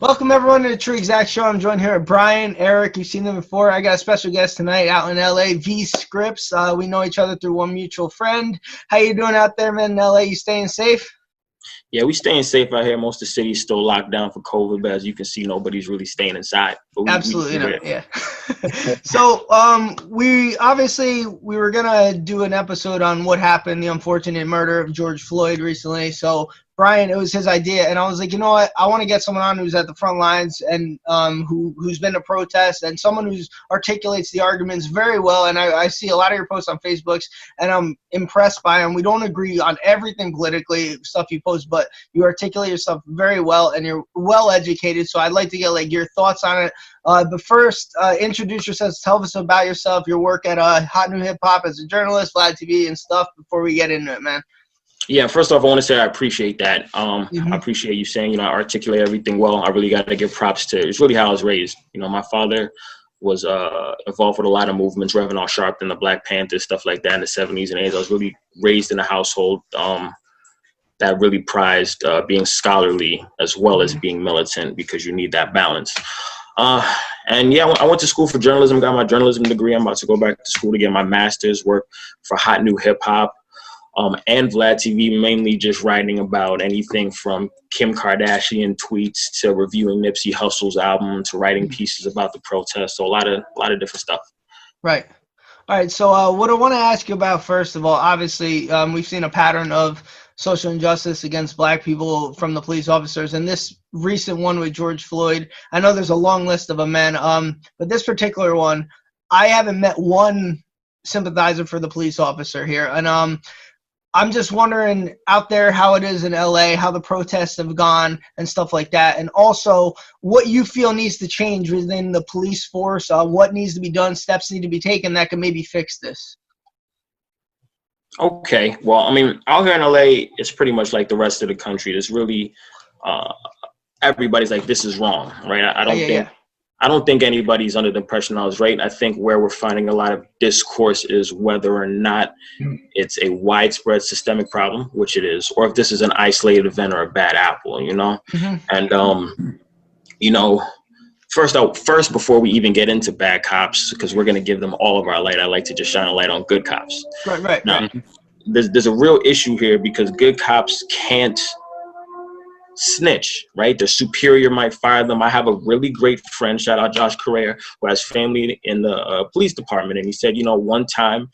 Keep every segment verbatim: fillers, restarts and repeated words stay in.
Welcome everyone to the True Exact Show. I'm joined here with Brian, Eric. You've seen them before. I got a special guest tonight out in L A, V Scripps. Uh, we know each other through one mutual friend. How you doing out there, man? In L A, you staying safe? Yeah, we staying safe out here. Most of the city is still locked down for COVID, but as you can see, nobody's really staying inside. But we, Absolutely we not. Yeah. so um, we obviously we were gonna do an episode on what happened, the unfortunate murder of George Floyd recently. So Brian, it was his idea, and I was like, you know what? I want to get someone on who's at the front lines and um, who who's been to protests and someone who articulates the arguments very well. And I, I see a lot of your posts on Facebooks, and I'm impressed by them. We don't agree on everything politically stuff you post, but you articulate yourself very well, and you're well educated. So I'd like to get like your thoughts on it. Uh, but first, uh, introduce yourself. Tell us about yourself, your work at uh, Hot New Hip Hop as a journalist, Vlad T V, and stuff. Before we get into it, man. Yeah, first off, I want to say I appreciate that. Um, mm-hmm. I appreciate you saying, you know, I articulate everything well. I really got to give props to, it's really how I was raised. You know, my father was uh, involved with a lot of movements, Reverend Al Sharpton, the Black Panthers, stuff like that in the seventies and eighties. I was really raised in a household um, that really prized uh, being scholarly as well as being militant, because you need that balance. Uh, and yeah, I went to school for journalism, got my journalism degree. I'm about to go back to school to get my master's, work for Hot New Hip Hop. Um, and Vlad T V, mainly just writing about anything from Kim Kardashian tweets to reviewing Nipsey Hussle's album to writing pieces about the protests. So a lot of a lot of different stuff. Right. All right. So uh, what I want to ask you about, first of all, obviously, um, we've seen a pattern of social injustice against black people from the police officers. And this recent one with George Floyd, I know there's a long list of them, man, um, but this particular one, I haven't met one sympathizer for the police officer here. And um. I'm just wondering out there how it is in L A, how the protests have gone and stuff like that. And also what you feel needs to change within the police force, uh, what needs to be done, steps need to be taken that can maybe fix this. Okay. Well, I mean, out here in L A, it's pretty much like the rest of the country. There's really, uh, everybody's like, this is wrong, right? I, I don't yeah, think, yeah. I don't think anybody's under the impression I was right. I think where we're finding a lot of discourse is whether or not it's a widespread systemic problem, which it is, or if this is an isolated event or a bad apple, you know? Mm-hmm. And, um, you know, first, out, first, before we even get into bad cops, because we're going to give them all of our light, I like to just shine a light on good cops. Right, right. Now, right. There's, there's a real issue here because good cops can't snitch, right? Their superior might fire them. I have a really great friend, shout out Josh Correa, who has family in the uh, police department. And he said, you know, one time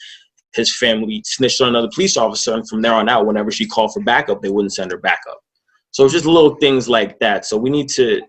his family snitched on another police officer. And from there on out, whenever she called for backup, they wouldn't send her backup. So it's just little things like that. So we need to,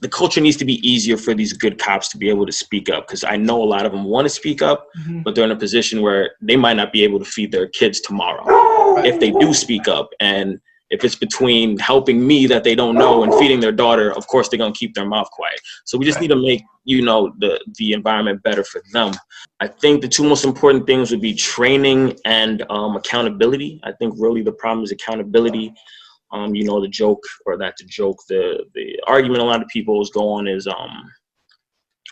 the culture needs to be easier for these good cops to be able to speak up. Because I know a lot of them want to speak up, mm-hmm. but they're in a position where they might not be able to feed their kids tomorrow if they do speak up. And if it's between helping me that they don't know and feeding their daughter, of course they're going to keep their mouth quiet. So we just need to make, you know, the, the environment better for them. I think the two most important things would be training and um, accountability. I think really the problem is accountability. Um, you know, the joke or not the joke, the, the argument a lot of people is going is, um,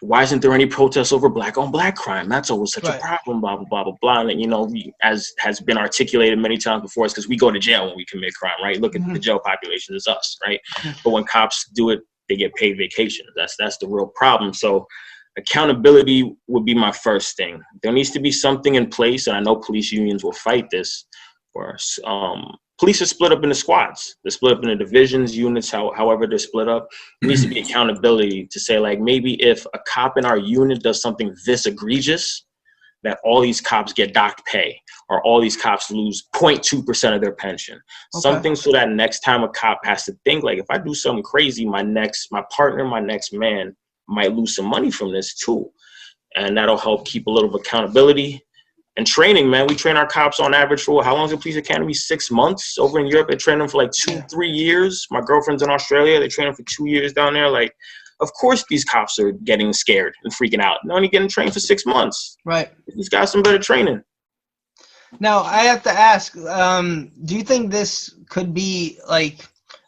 why isn't there any protests over black on black crime? That's always such right. a problem, blah, blah, blah, blah, blah. And, you know, we, as has been articulated many times before, it's because we go to jail when we commit crime, right? Look mm-hmm. at the jail population, it's us, right? Mm-hmm. But when cops do it, they get paid vacations. That's, that's the real problem. So accountability would be my first thing. There needs to be something in place, and I know police unions will fight this for us. Um, Police are split up into squads. They're split up into divisions, units, how, however they're split up. There needs to be accountability to say, like, maybe if a cop in our unit does something this egregious, that all these cops get docked pay or all these cops lose zero point two percent of their pension. Okay. Something so that next time a cop has to think, like, if I do something crazy, my next, my partner, my next man might lose some money from this too. And that'll help keep a little of accountability. And training, man, we train our cops on average for how long is the police academy? Six months. Over in Europe, they train them for like two, three years. My girlfriend's in Australia. They train them for two years down there. Like, of course, these cops are getting scared and freaking out. They're only getting trained for six months. Right. These guys some better training. Now, I have to ask, um, do you think this could be like,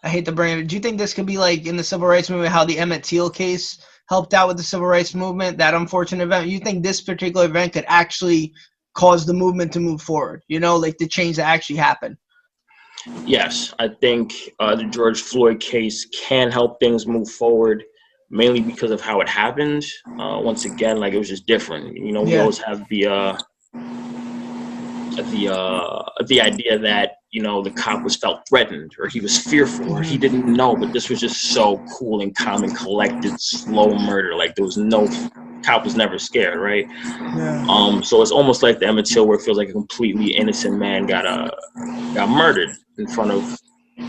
I hate to bring it, do you think this could be like in the civil rights movement, how the Emmett Till case helped out with the civil rights movement, that unfortunate event? You think this particular event could actually cause the movement to move forward, you know, like the change that actually happened? yes, I think uh, the George Floyd case can help things move forward, mainly because of how it happened. Uh, once again, like, it was just different. You know, we yeah. always have the uh, the uh, the idea that, you know, the cop was felt threatened or he was fearful or he didn't know, but this was just so cool and calm and collected, slow murder. Like, there was no cop was never scared, right? Yeah. Um, so it's almost like the Emmett Till, where it feels like a completely innocent man got uh, got murdered in front of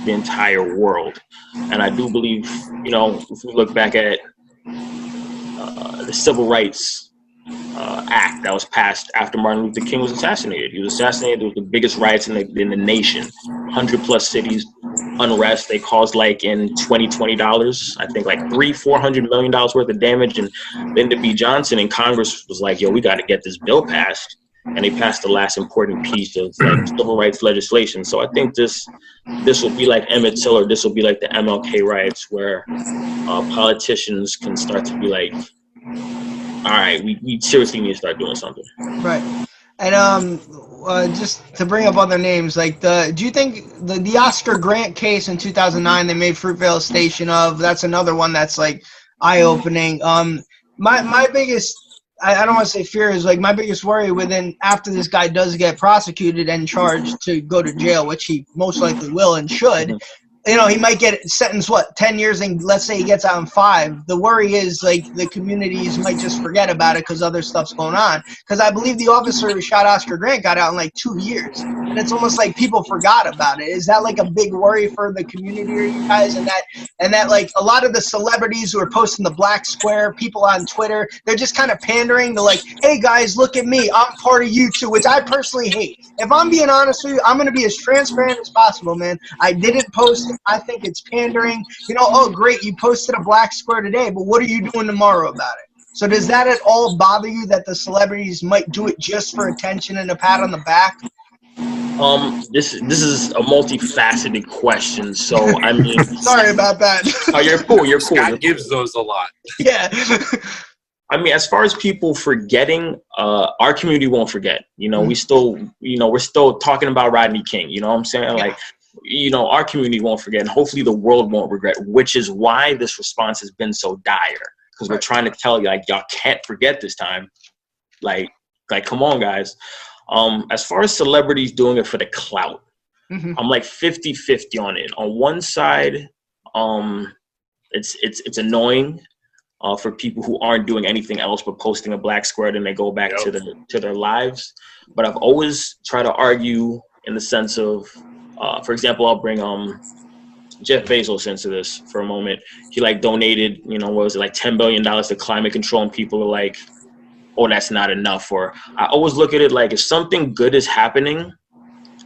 the entire world. And I do believe, you know, if we look back at uh, the Civil Rights uh, Act that was passed after Martin Luther King was assassinated. He was assassinated. It was the biggest riots in the, in the nation. one hundred plus cities, unrest. They caused, like, in twenty twenty dollars, I think, like three, four hundred million dollars worth of damage. And Lyndon B. Johnson in Congress was like, yo, we got to get this bill passed. And they passed the last important piece of, like, civil rights legislation. So I think this this will be like Emmett Till, or this will be like the M L K riots, where uh, politicians can start to be like, all right, we, we seriously need to start doing something. Right. And um, uh, just to bring up other names, like, the do you think the, the Oscar Grant case in two thousand nine, they made Fruitvale Station of, that's another one that's, like, eye-opening. Um, my, my biggest... I don't want to say fear is like my biggest worry within after this guy does get prosecuted and charged to go to jail, which he most likely will and should, you know, he might get sentenced, what, ten years, and let's say he gets out in five. The worry is, like, the communities might just forget about it because other stuff's going on. Because I believe the officer who shot Oscar Grant got out in like two years. And it's almost like people forgot about it. Is that, like, a big worry for the community or you guys? And that, and that, like, a lot of the celebrities who are posting the black square, people on Twitter, they're just kind of pandering to, like, hey, guys, look at me. I'm part of you too, which I personally hate. If I'm being honest with you, I'm going to be as transparent as possible, man. I didn't post it. I think it's pandering. You know, oh, great, you posted a black square today, but what are you doing tomorrow about it? So does that at all bother you that the celebrities might do it just for attention and a pat on the back? Um, this this is a multifaceted question, so I mean. Sorry about that. Oh, you're cool. You're cool. Scott gives those a lot. Yeah. I mean, as far as people forgetting, uh, our community won't forget. You know, we still, you know, we're still talking about Rodney King. You know what I'm saying? Yeah. Like, you know, our community won't forget, and hopefully the world won't regret, which is why this response has been so dire. Because we're trying to tell you, like, y'all can't forget this time. Like, like, come on, guys. Um, as far as celebrities doing it for the clout, mm-hmm. I'm like fifty fifty on it. On one side, um, it's it's it's annoying uh, for people who aren't doing anything else but posting a black square, then they go back yep. to the to their lives. But I've always tried to argue in the sense of, uh, for example, I'll bring um, Jeff Bezos into this for a moment. He, like, donated, you know, what was it, like ten billion dollars to climate control, and people are like, oh, that's not enough. Or I always look at it like, if something good is happening,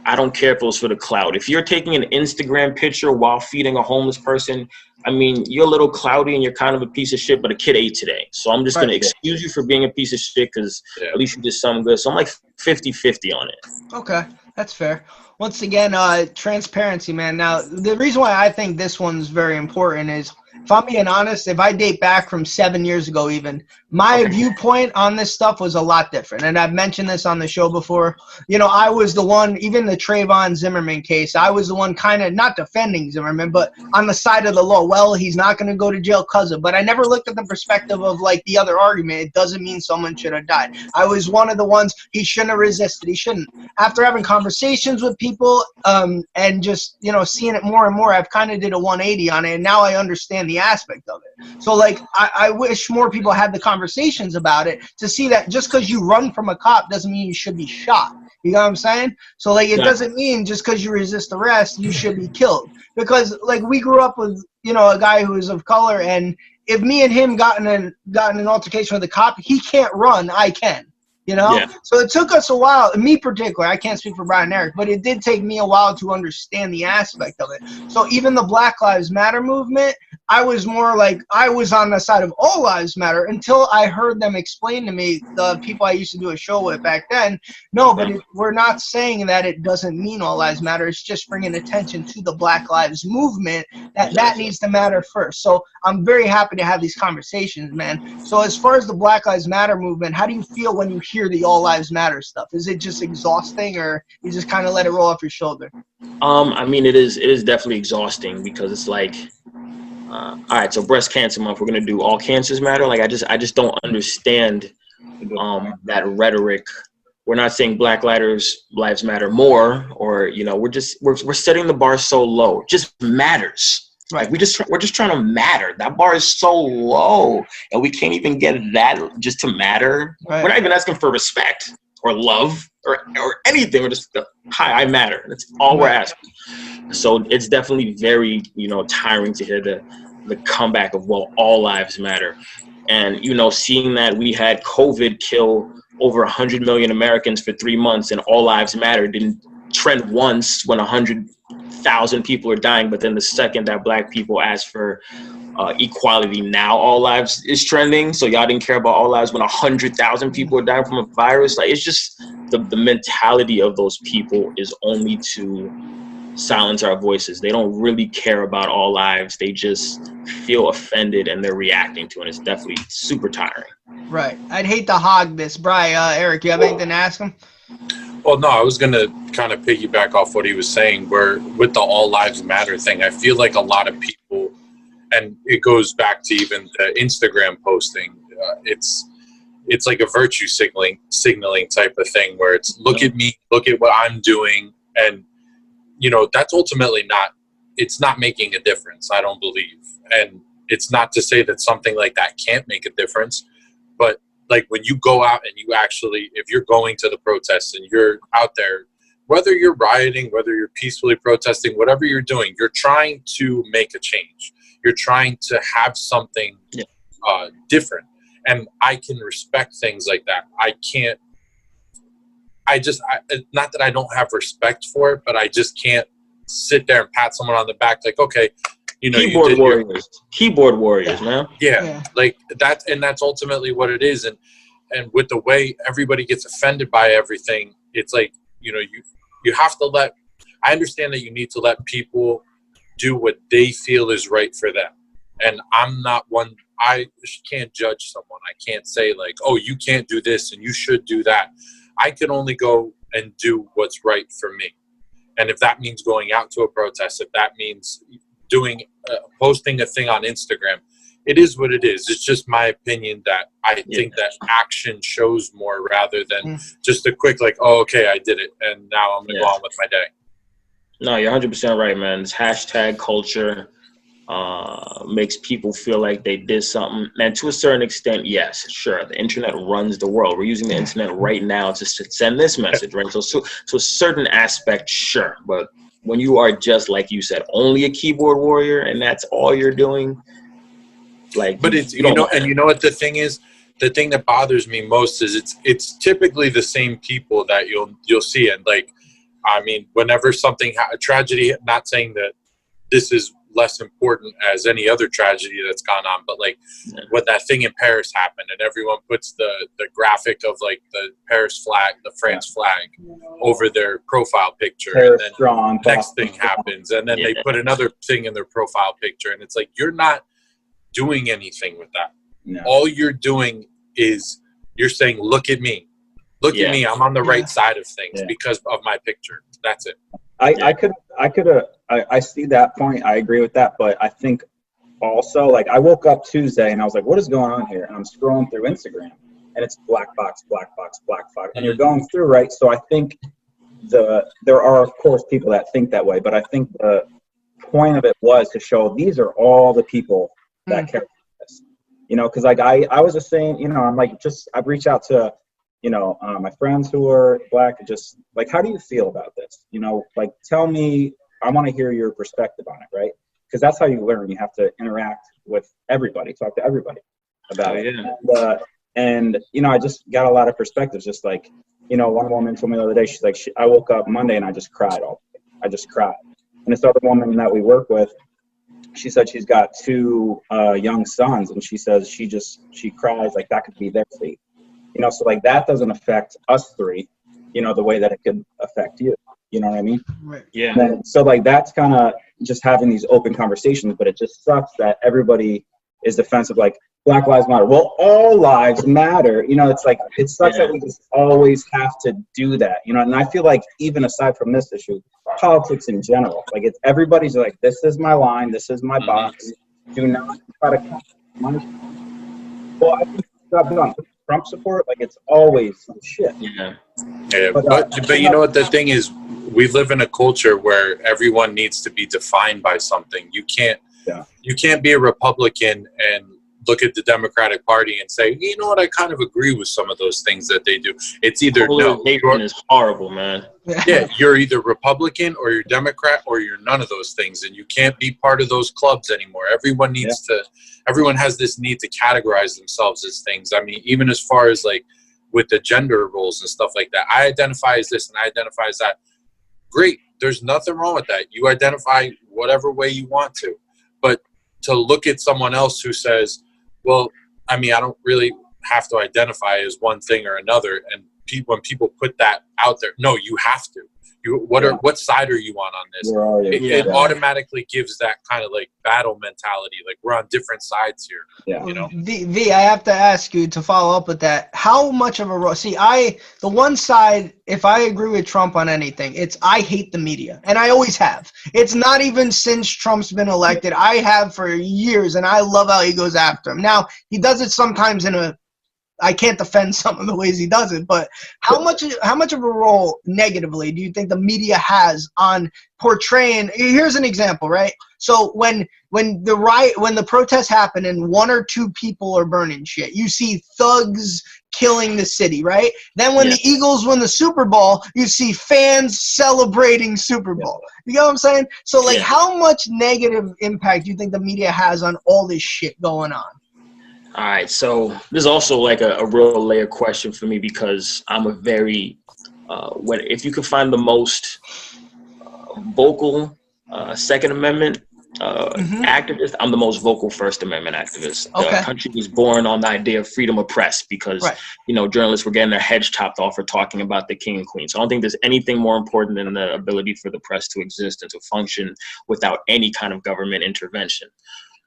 I don't care if it was for the clout. If you're taking an Instagram picture while feeding a homeless person, I mean, you're a little cloudy and you're kind of a piece of shit, but a kid ate today. So I'm just right. going to excuse you for being a piece of shit because yeah. at least you did something good. So I'm like fifty fifty on it. Okay, that's fair. Once again, uh, transparency, man. Now, the reason why I think this one's very important is, if I'm being honest, if I date back from seven years ago even, my viewpoint on this stuff was a lot different. And I've mentioned this on the show before. You know, I was the one, even the Trayvon Zimmerman case, I was the one kind of not defending Zimmerman, but on the side of the law. Well, he's not going to go to jail because of, but I never looked at the perspective of, like, the other argument. It doesn't mean someone should have died. I was one of the ones, he shouldn't have resisted. He shouldn't. After having conversations with people um, and just, you know, seeing it more and more, I've kind of did a one eighty on it. And now I understand the aspect of it. So, like, I, I wish more people had the conversations about it to see that just because you run from a cop doesn't mean you should be shot. You know what I'm saying? So, like, it yeah. doesn't mean just because you resist arrest, you should be killed. Because, like, we grew up with, you know, a guy who is of color, and if me and him gotten an, gotten an altercation with a cop, he can't run, I can. You know? Yeah. So it took us a while, me particularly, I can't speak for Brian and Eric, but it did take me a while to understand the aspect of it. So even the Black Lives Matter movement, I was more like, I was on the side of All Lives Matter until I heard them explain to me, the people I used to do a show with back then, no, but it, we're not saying that it doesn't mean All Lives Matter. It's just bringing attention to the Black Lives movement, that that needs to matter first. So I'm very happy to have these conversations, man. So as far as the Black Lives Matter movement, how do you feel when you hear the All Lives Matter stuff? Is it just exhausting, or you just kind of let it roll off your shoulder? Um, I mean, it is, it is definitely exhausting, because it's like, Uh, all right, so breast cancer month, we're going to do all cancers matter. Like, I just I just don't understand um, that rhetoric. We're not saying Black Lives Lives Matter more, or, you know, we're just we're, we're setting the bar so low. It just matters. Right. Like, we just we're just trying to matter. That bar is so low, and we can't even get that just to matter. Right. We're not even asking for respect or love or or anything. We're just, hi, I matter. That's all we're asking. So it's definitely very, you know, tiring to hear the, the comeback of, well, all lives matter. And, you know, seeing that we had COVID kill over one hundred million Americans for three months and all lives matter didn't trend once when one hundred thousand people are dying. But then the second that black people asked for uh, equality, now all lives is trending. So y'all didn't care about all lives when one hundred thousand people are dying from a virus. Like, it's just the, the mentality of those people is only to silence our voices. They don't really care about all lives. They just feel offended and they're reacting to it. It's definitely super tiring. Right. I'd hate to hog this. Bri, uh, Eric, you have anything to ask him? Well, no, I was going to kind of piggyback off what he was saying, where with the all lives matter thing, I feel like a lot of people, and it goes back to even the Instagram posting. Uh, it's, it's like a virtue signaling, signaling type of thing where it's look at me, look at what I'm doing. And, you know, that's ultimately not, it's not making a difference, I don't believe. And it's not to say that something like that can't make a difference, but like when you go out and you actually, if you're going to the protests and you're out there, whether you're rioting, whether you're peacefully protesting, whatever you're doing, you're trying to make a change. You're trying to have something yeah. uh, different. And I can respect things like that. I can't, I just, I, not that I don't have respect for it, but I just can't sit there and pat someone on the back like, okay, you know, keyboard you did warriors, your, keyboard warriors, yeah. man. Yeah, yeah, like that, and that's ultimately what it is. And and with the way everybody gets offended by everything, it's like, you know, you you have to let. I understand that you need to let people do what they feel is right for them. And I'm not one. I can't judge someone. I can't say like, oh, you can't do this and you should do that. I can only go and do what's right for me. And if that means going out to a protest, if that means doing, uh, posting a thing on Instagram, it is what it is. It's just my opinion that I think yeah. that action shows more rather than mm. just a quick like, oh, okay, I did it. And now I'm going to yeah. go on with my day. No, you're one hundred percent right, man. This hashtag culture uh, makes people feel like they did something. And to a certain extent, yes, sure. The internet runs the world. We're using the internet right now to send this message, right? So, so to a certain aspect, sure. But when you are just, like you said, only a keyboard warrior and that's all you're doing, like, but it's, you, you know, and you know what the thing is, the thing that bothers me most is it's, it's typically the same people that you'll, you'll see. And like, I mean, whenever something, a tragedy, not saying that this is less important as any other tragedy that's gone on, but like yeah. when that thing in Paris happened and everyone puts the the graphic of like the Paris flag, the France yeah. flag over their profile picture, Paris and then strong, the next thing strong. happens and then yeah. they put another thing in their profile picture, and it's like, you're not doing anything with that. No. All you're doing is you're saying, look at me, look yeah. at me, I'm on the right yeah. side of things yeah. because of my picture. That's it. I, I could, I could, uh, I, I see that point. I agree with that. But I think also, like, I woke up Tuesday and I was like, what is going on here? And I'm scrolling through Instagram and it's black box, black box, black box. And you're going through, right? So I think the, there are, of course, people that think that way. But I think the point of it was to show these are all the people that mm-hmm. care about this. You know, because, like, I, I was just saying, you know, I'm like, just, I've reached out to, you know, uh, my friends who are black, just like, how do you feel about this? You know, like, tell me, I want to hear your perspective on it, right? Because that's how you learn. You have to interact with everybody, talk to everybody about it. Yeah. And, uh, and, you know, I just got a lot of perspectives. Just like, you know, one woman told me the other day, she's like, she, I woke up Monday and I just cried all day. I just cried. And this other woman that we work with, she said she's got two uh, young sons, and she says she just, she cries like that could be their fate. You know, so like that doesn't affect us three, you know, the way that it could affect you. You know what I mean? Right. Yeah. Then, so like that's kind of just having these open conversations, but it just sucks that everybody is defensive, like Black Lives Matter. Well, all lives matter. You know, it's like, it sucks yeah. that we just always have to do that. You know, and I feel like even aside from this issue, politics in general, like it's everybody's like, this is my line, this is my mm-hmm. box. Do not try to. Well, I think I've done. Trump support, like it's always some shit. Yeah, yeah. But, uh, but, but you know what the thing is, we live in a culture where everyone needs to be defined by something. You can't, yeah. you can't be a Republican and look at the Democratic Party and say, you know what, I kind of agree with some of those things that they do. It's either no, is horrible, man. Yeah, you're either Republican or you're Democrat or you're none of those things, and you can't be part of those clubs anymore. Everyone needs yeah. to. Everyone has this need to categorize themselves as things. I mean, even as far as like with the gender roles and stuff like that, I identify as this and I identify as that. Great. There's nothing wrong with that. You identify whatever way you want to, but to look at someone else who says, well, I mean, I don't really have to identify as one thing or another. And pe- when people put that out there, no, you have to. You, what are, what side are you on on this? Are you? It, yeah. it automatically gives that kind of like battle mentality. Like we're on different sides here. Yeah. You know, v, v, I have to ask you to follow up with that. How much of a see? I the one side. If I agree with Trump on anything, it's I hate the media, and I always have. It's not even since Trump's been elected. I have for years, and I love how he goes after him. Now he does it sometimes in a. I can't defend some of the ways he does it, but how much how much of a role negatively do you think the media has on portraying? Here's an example, right? So when when the riot, when the protests happen and one or two people are burning shit, you see thugs killing the city, right? Then when yeah. the Eagles win the Super Bowl, you see fans celebrating Super Bowl. Yeah. You know what I'm saying? So like yeah. how much negative impact do you think the media has on all this shit going on? All right, so this is also like a, a real layer question for me because I'm a very, uh, when if you can find the most uh, vocal uh, Second Amendment uh, mm-hmm. activist, I'm the most vocal First Amendment activist. Okay. The country was born on the idea of freedom of press because, right. you know, journalists were getting their heads chopped off for talking about the king and queen. So I don't think there's anything more important than the ability for the press to exist and to function without any kind of government intervention.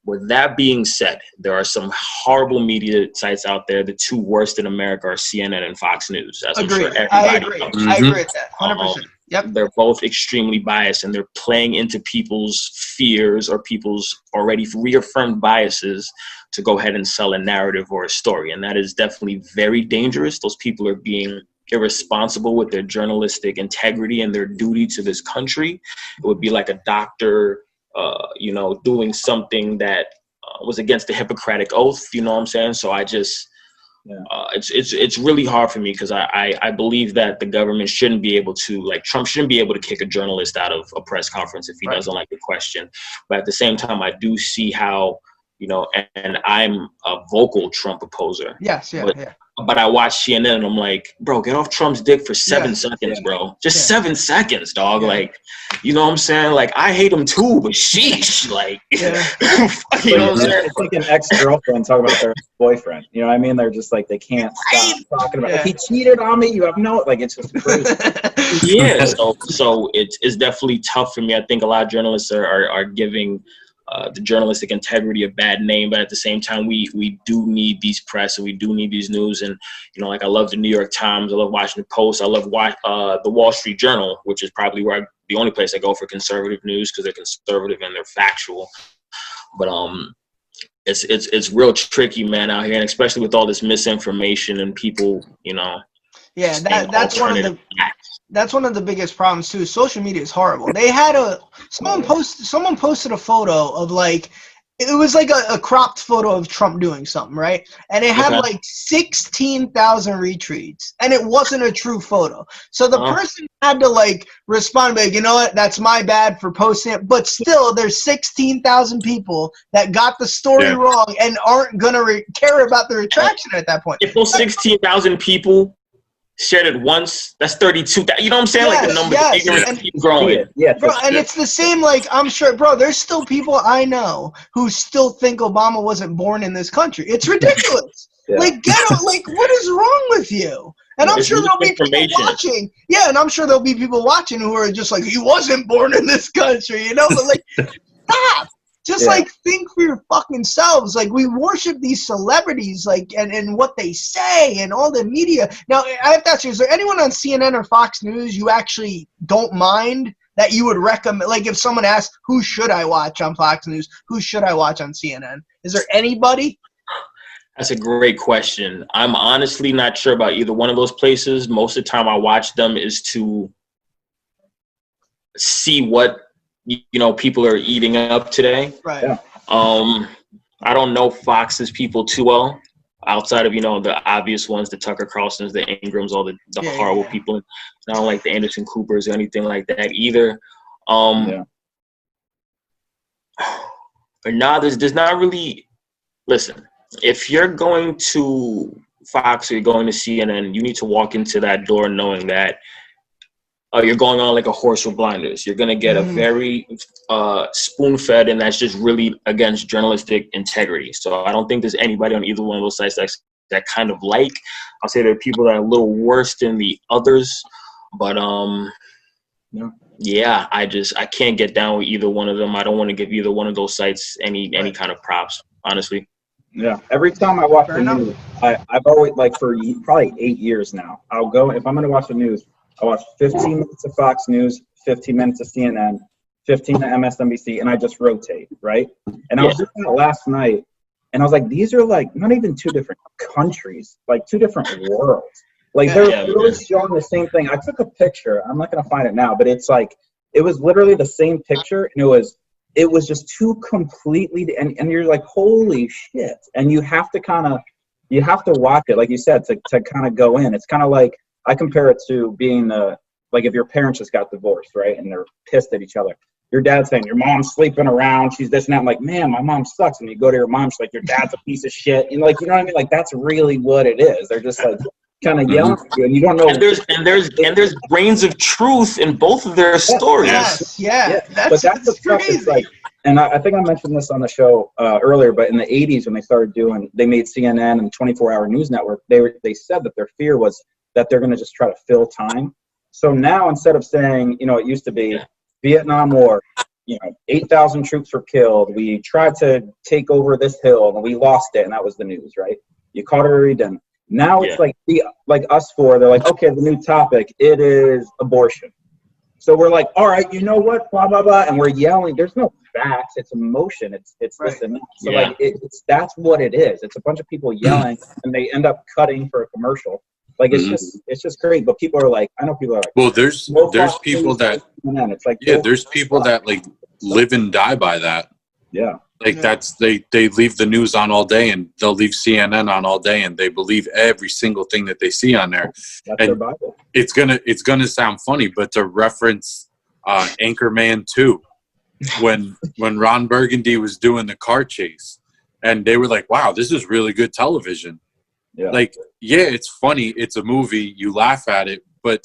With that being said, there are some horrible media sites out there. The two worst in America are C N N and Fox News. As I'm sure everybody I agree. Knows. Mm-hmm. I agree with that, one hundred percent. Um, yep. They're both extremely biased, and they're playing into people's fears or people's already reaffirmed biases to go ahead and sell a narrative or a story. And that is definitely very dangerous. Those people are being irresponsible with their journalistic integrity and their duty to this country. It would be like a doctor... Uh, you know, doing something that uh, was against the Hippocratic Oath, you know what I'm saying? So I just, yeah. uh, it's it's it's really hard for me because I, I, I believe that the government shouldn't be able to, like Trump shouldn't be able to kick a journalist out of a press conference if he right. doesn't like the question. But at the same time, I do see how, you know, and, and I'm a vocal Trump opposer. Yes, yeah, but, yeah. But I watch C N N and I'm like, bro, get off Trump's dick for seven yeah. seconds, bro. Just yeah. seven seconds, dog. Yeah. Like, you know what I'm saying? Like, I hate him too, but sheesh. Like, yeah. you know what I'm saying? It's like an ex-girlfriend talking about their boyfriend. You know what I mean? They're just like, they can't right? stop talking about yeah. it. He cheated on me. You have no, like, it's just crazy. yeah. So, so it's, it's definitely tough for me. I think a lot of journalists are, are, are giving Uh, the journalistic integrity a bad name, but at the same time, we we do need these press and we do need these news. And you know, like I love the New York Times, I love Washington Post, I love uh, the Wall Street Journal, which is probably where I, the only place I go for conservative news because they're conservative and they're factual. But um, it's it's it's real tricky, man, out here, and especially with all this misinformation and people, you know. Yeah, that that's one of the. That's one of the biggest problems too. Social media is horrible. They had a someone post someone posted a photo of like it was like a, a cropped photo of Trump doing something, right? And it had okay. like sixteen thousand retweets, and it wasn't a true photo. So the uh-huh. person had to like respond, like, you know what, that's my bad for posting it. But still, there's sixteen thousand people that got the story yeah. wrong and aren't gonna re- care about the retraction at that point. If those sixteen thousand people shared it once, that's thirty-two thousand. You know what I'm saying? Yes, like the number yes, ignorant and, keep growing. Yeah, yeah, bro, and yeah. It's the same, like, I'm sure, bro, there's still people I know who still think Obama wasn't born in this country. It's ridiculous. Yeah. Like, get on, like, what is wrong with you? And I'm it's sure there'll be people watching. Yeah, and I'm sure there'll be people watching who are just like, he wasn't born in this country, you know? But, like, stop. Just, yeah. like, think for your fucking selves. Like, we worship these celebrities, like, and, and what they say and all the media. Now, I have to ask you, is there anyone on C N N or Fox News you actually don't mind that you would recommend? Like, if someone asks, who should I watch on Fox News? Who should I watch on C N N? Is there anybody? That's a great question. I'm honestly not sure about either one of those places. Most of the time I watch them is to see what – you know, people are eating up today. Right. Yeah. Um, I don't know Fox's people too well, outside of, you know, the obvious ones, the Tucker Carlsons, the Ingrams, all the, the yeah, horrible yeah. people. And I don't like the Anderson Coopers or anything like that either. Um, yeah. But now there's, there's not really – listen, if you're going to Fox or you're going to C N N, you need to walk into that door knowing that Uh, you're going on like a horse with blinders. You're going to get mm. a very uh, spoon-fed, and that's just really against journalistic integrity. So I don't think there's anybody on either one of those sites that, that kind of like. I'll say there are people that are a little worse than the others. But, um, yeah. yeah, I just I can't get down with either one of them. I don't want to give either one of those sites any, any kind of props, honestly. Yeah. Every time I watch Fair the enough. news, I, I've always, like, for probably eight years now, I'll go – if I'm going to watch the news, I watched fifteen minutes of Fox News, fifteen minutes of C N N, fifteen minutes of M S N B C, and I just rotate, right? And I was yeah. looking at last night, and I was like, these are, like, not even two different countries, like, two different worlds. Like, they're yeah, really yeah. showing the same thing. I took a picture. I'm not going to find it now, but it's, like, it was literally the same picture, and it was it was just too completely – and and you're like, holy shit. And you have to kind of – you have to watch it, like you said, to, to kind of go in. It's kind of like – I compare it to being, uh, like, if your parents just got divorced, right, and they're pissed at each other. Your dad's saying, your mom's sleeping around, she's this and that. I'm like, man, my mom sucks. And you go to your mom, she's like, your dad's a piece of shit. And, like, you know what I mean? Like, that's really what it is. They're just, like, kind of yelling at you, and you don't know. And there's, and there's, and there's grains of truth in both of their yeah, stories. Yes, yeah, yeah. That's, but that's the stuff that's, like, and I, I think I mentioned this on the show uh, earlier, but in the eighties when they started doing, they made C N N and twenty-four hour news network, they were, they said that their fear was that they're going to just try to fill time. So now, instead of saying, you know, it used to be yeah. Vietnam War, you know, eight thousand troops were killed. We tried to take over this hill and we lost it. And that was the news, right? You caught it or you didn't. Now yeah. it's like the, like us four, they're like, okay, the new topic, it is abortion. So we're like, all right, you know what, blah, blah, blah. And we're yelling. There's no facts. It's emotion. It's it's right. this and that. So yeah. like, it, it's, that's what it is. It's a bunch of people yelling and they end up cutting for a commercial. Like, it's mm-hmm. just, it's just great. But people are like, I know people are like, well, there's, no there's people that, it's like, yeah, there's people that like live and die by that. Yeah. Like yeah. that's, they, they leave the news on all day and they'll leave C N N on all day and they believe every single thing that they see on there. That's and their Bible. It's going to, it's going to sound funny, but to reference uh, Anchorman two, when, when Ron Burgundy was doing the car chase and they were like, wow, this is really good television. Yeah. Like, yeah, it's funny. It's a movie. You laugh at it, but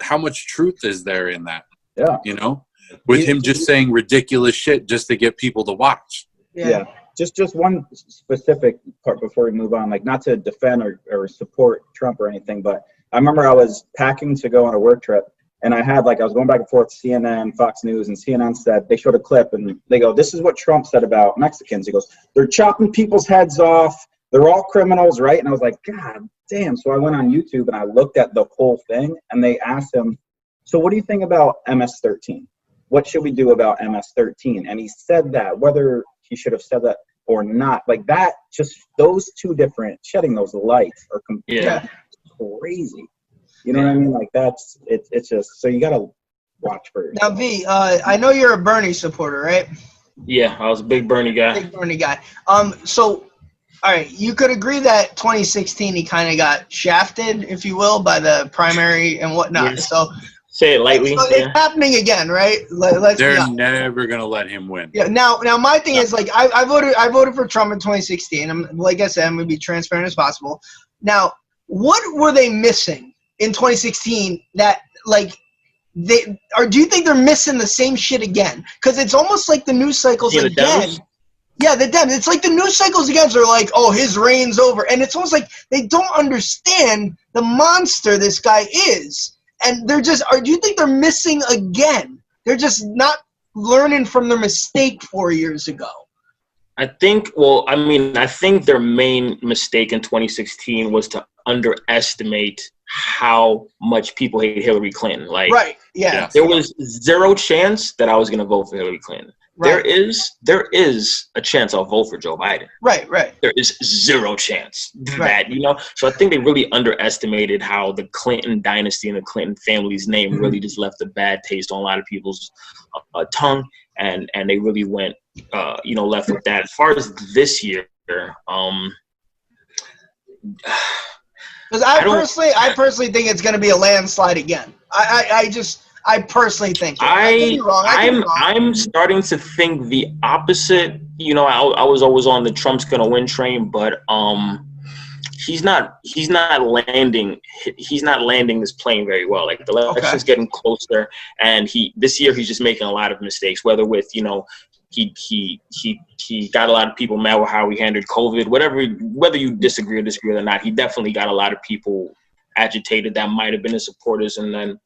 how much truth is there in that? Yeah. You know, with he, him just he, saying ridiculous shit just to get people to watch. Yeah. yeah. Just just one specific part before we move on, like not to defend or, or support Trump or anything, but I remember I was packing to go on a work trip and I had like, I was going back and forth to C N N, Fox News, and C N N said, they showed a clip and they go, this is what Trump said about Mexicans. He goes, they're chopping people's heads off. They're all criminals, right? And I was like, God damn. So I went on YouTube and I looked at the whole thing and they asked him, so what do you think about M S thirteen? What should we do about M S thirteen? And he said that, whether he should have said that or not, like that, just those two different, shedding those lights are completely yeah. crazy. You know yeah. what I mean? Like that's, it, it's just, so you got to watch for yourself. Now V, uh, I know you're a Bernie supporter, right? Yeah, I was a big Bernie guy. Big Bernie guy. Um, so... All right, you could agree that twenty sixteen he kind of got shafted, if you will, by the primary and whatnot. Yes. So say it lightly. So yeah. It's happening again, right? Let, let's They're never gonna let him win. Yeah. Now, now my thing is like I, I voted, I voted for Trump in twenty sixteen. I'm like I said, I'm gonna be transparent as possible. Now, what were they missing in twenty sixteen that, like, they or do you think they're missing the same shit again? Because it's almost like the news cycles yeah, again. The yeah, the Dems. It's like the news cycles again are like, oh, his reign's over. And it's almost like they don't understand the monster this guy is. And they're just, or do you think they're missing again? They're just not learning from their mistake four years ago. I think, well, I mean, I think their main mistake in twenty sixteen was to underestimate how much people hate Hillary Clinton. Like, right. Yeah. There was zero chance that I was going to vote for Hillary Clinton. Right. There is, there is a chance I'll vote for Joe Biden. Right, right. There is zero chance that, right. you know. So I think they really underestimated how the Clinton dynasty and the Clinton family's name mm-hmm. really just left a bad taste on a lot of people's uh, tongue, and and they really went, uh, you know, left with that. As far as this year, um, because I, I personally, I personally think it's going to be a landslide again. I, I, I just. I personally think it. I, I could be wrong. I I'm, I'm starting to think the opposite. You know, I, I was always on the Trump's gonna win train, but um, he's not. He's not landing. He's not landing this plane very well. Like the election's okay. getting closer, and he this year he's just making a lot of mistakes. Whether with you know, he he he he got a lot of people mad with how he handled COVID. Whatever, whether you disagree or disagree or not, he definitely got a lot of people agitated that might have been his supporters, and then.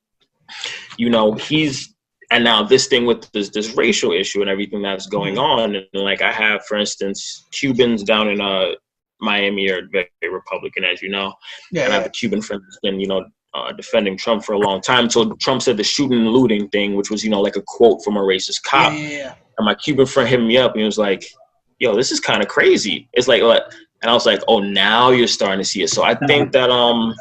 You know, he's and now this thing with this this racial issue and everything that's going on. And like I have, for instance, Cubans down in uh, Miami are very Republican, as you know. Yeah, and I have a Cuban friend that's been, you know, uh, defending Trump for a long time. So Trump said the shooting and looting thing, which was, you know, like a quote from a racist cop. Yeah, yeah, yeah. And my Cuban friend hit me up and he was like, yo, this is kind of crazy. It's like, like and I was like, oh, now you're starting to see it. So I think that um,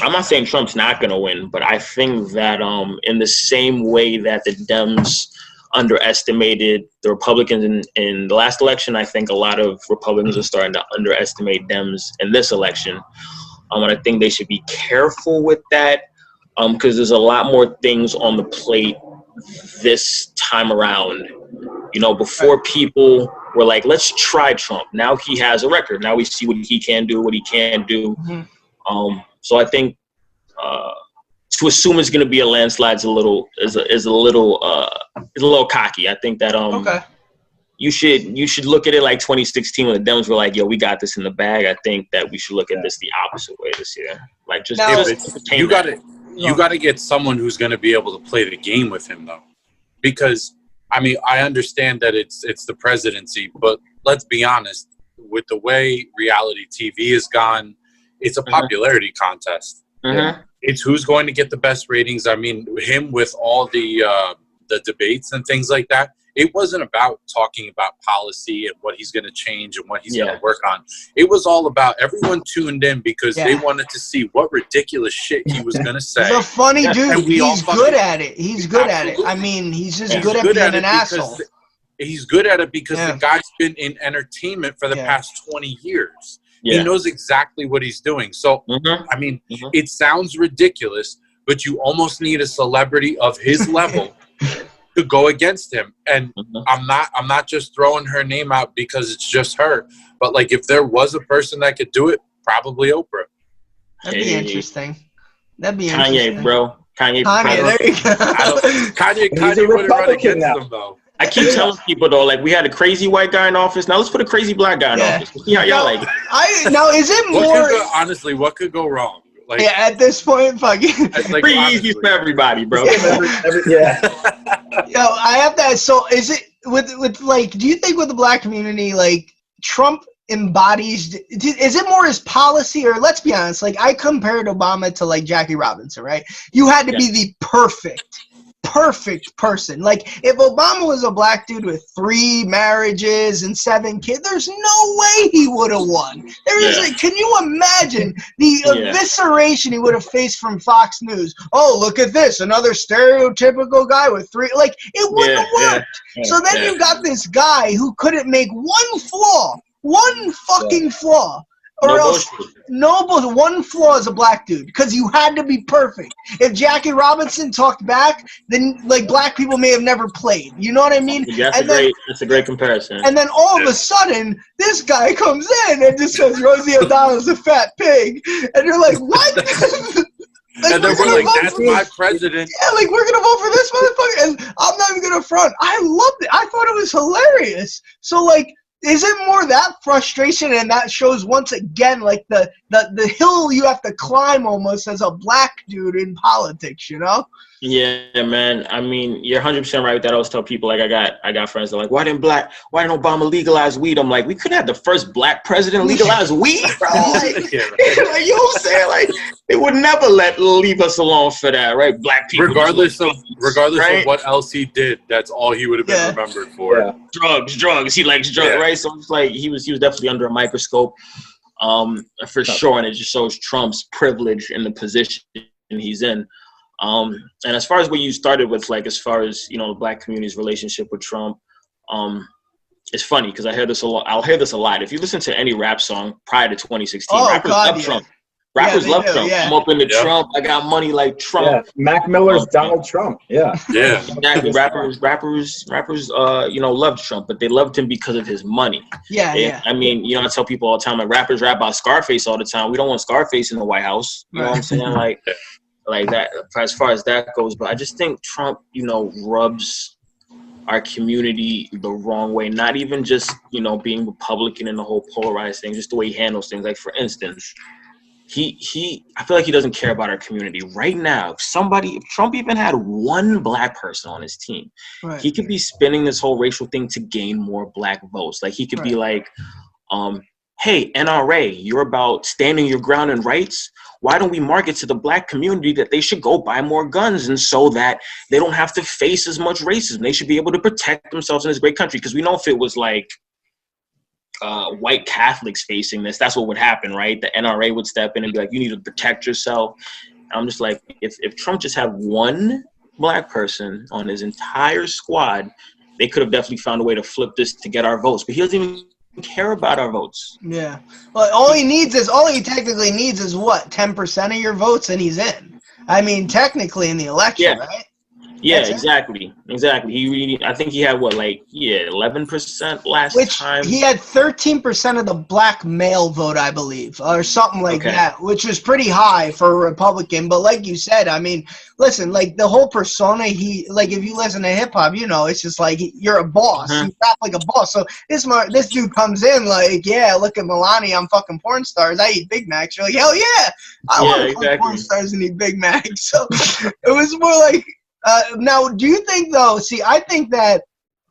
I'm not saying Trump's not going to win, but I think that um, in the same way that the Dems underestimated the Republicans in, in the last election, I think a lot of Republicans are starting to underestimate Dems in this election. Um, and I think they should be careful with that um, because there's a lot more things on the plate this time around. You know, before people were like, let's try Trump. Now he has a record. Now we see what he can do, what he can't do. Mm-hmm. Um, so I think uh, to assume it's going to be a landslide is a little is a, is a little uh, is a little cocky. I think that um, okay. you should you should look at it like twenty sixteen when the Dems were like, yo, we got this in the bag. I think that we should look at this the opposite way this year. Like just now, you got to you got to get someone who's going to be able to play the game with him though, because. I mean, I understand that it's it's the presidency, but let's be honest, with the way reality T V is gone, it's a popularity mm-hmm. contest. Mm-hmm. It's who's going to get the best ratings. I mean, him with all the uh, the debates and things like that, it wasn't about talking about policy and what he's going to change and what he's yeah. going to work on. It was all about everyone tuned in because yeah. they wanted to see what ridiculous shit he was going to say. He's a funny dude. He's good at it. He's good absolutely. at it. I mean, he's just he's good, good at being at an asshole. The, he's good at it because yeah. the guy's been in entertainment for the yeah. past twenty years. Yeah. He knows exactly what he's doing. So, mm-hmm. I mean, mm-hmm. it sounds ridiculous, but you almost need a celebrity of his level to go against him. And mm-hmm. I'm not I'm not just throwing her name out because it's just her. But like if there was a person that could do it, probably Oprah. That'd be hey. interesting. That'd be Kanye, interesting. bro. Kanye, Kanye there you go. Kanye, Kanye wouldn't run against now. him though. I keep telling people though, like we had a crazy white guy in office. Now let's put a crazy black guy in yeah. office. Let's see how y'all no, like it. I now is it more what go, honestly, what could go wrong? Like, yeah, at this point, fucking like, pretty honestly, easy for everybody, bro. Yeah. Every, every, yeah. Yo, I have to ask, so is it with with like? Do you think with the black community, like Trump embodies? Is it more his policy, or let's be honest, like I compared Obama to like Jackie Robinson, right? You had to yeah. be the perfect, perfect person. Like if Obama was a black dude with three marriages and seven kids, there's no way he would have won. There is. Yeah. Like, can you imagine the yeah. evisceration he would have faced from Fox News? Oh, look at this, another stereotypical guy with three. Like it wouldn't have yeah, worked. Yeah, so then yeah. you got this guy who couldn't make one flaw, one fucking yeah. flaw. Or no else, no, but one flaw is a black dude because you had to be perfect. If Jackie Robinson talked back, then like black people may have never played. You know what I mean? That's, and a, then, great, that's a great comparison. And then all yeah. of a sudden, this guy comes in and just says Rosie O'Donnell's a fat pig, and you're like, what? Like, and then we're, we're like, that's my president. Yeah, like, we're going to vote for this motherfucker. And I'm not even going to front. I loved it. I thought it was hilarious. So, like, is it more that frustration, and that shows once again, like, the, the, the hill you have to climb almost as a black dude in politics, you know? Yeah, man. I mean, you're one hundred percent right with that. I always tell people, like, I got I got friends that are like, why didn't black, why didn't Obama legalize weed? I'm like, we could have the first black president legalize weed, bro. Like, yeah, right. Like, you know what I'm saying? Like, they would never let leave us alone for that, right? Black people. Regardless of regardless right? of what else he did, that's all he would have been yeah. remembered for. Yeah. Drugs, drugs. He likes drugs, yeah. right? So it's like he was he was definitely under a microscope, um, for sure. And it just shows Trump's privilege in the position he's in. Um, and as far as what you started with, like, as far as, you know, the black community's relationship with Trump, um, it's funny because I hear this a lot. I'll hear this a lot. If you listen to any rap song prior to twenty sixteen, oh, rappers God, love yeah. Trump. Rappers yeah, love do, Trump. Yeah. I'm up into yeah. Trump. I got money like Trump. Yeah. Mac Miller's um, Donald Trump. Yeah. Yeah. Exactly. Rappers, rappers, rappers, uh, you know, loved Trump, but they loved him because of his money. Yeah, they, yeah. I mean, you know, I tell people all the time, like, rappers rap about Scarface all the time. We don't want Scarface in the White House. You know what I'm saying? Like, like that, as far as that goes. But I just think Trump, you know, rubs our community the wrong way. Not even just, you know, being Republican and the whole polarized thing, just the way he handles things. Like, for instance, he, he, I feel like he doesn't care about our community right now. If somebody, if Trump even had one black person on his team, right, he could be spinning this whole racial thing to gain more black votes. Like, he could right. be like, um, hey, N R A, you're about standing your ground and rights. Why don't we market to the black community that they should go buy more guns, and so that they don't have to face as much racism? They should be able to protect themselves in this great country. Because we know if it was like uh, white Catholics facing this, that's what would happen, right? The N R A would step in and be like, you need to protect yourself. And I'm just like, if, if Trump just had one black person on his entire squad, they could have definitely found a way to flip this to get our votes. But he doesn't even care about our votes. Yeah. Well, all he needs is, all he technically needs is what, ten percent of your votes, and he's in. I mean, technically in the election, yeah. right? Yeah, that's exactly. It. Exactly. He really, I think he had what, like, yeah, eleven percent last which time. He had thirteen percent of the black male vote, I believe, or something like okay. that, which was pretty high for a Republican. But like you said, I mean, listen, like, the whole persona, he, like, if you listen to hip hop, you know, it's just like, you're a boss. Mm-hmm. You rap like a boss. So this this dude comes in like, yeah, look at Melania, I'm fucking porn stars. I eat Big Macs. You're like, hell yeah, I yeah, want to exactly. fuck porn stars and eat Big Macs. So it was more like, Uh, now, do you think, though, see, I think that,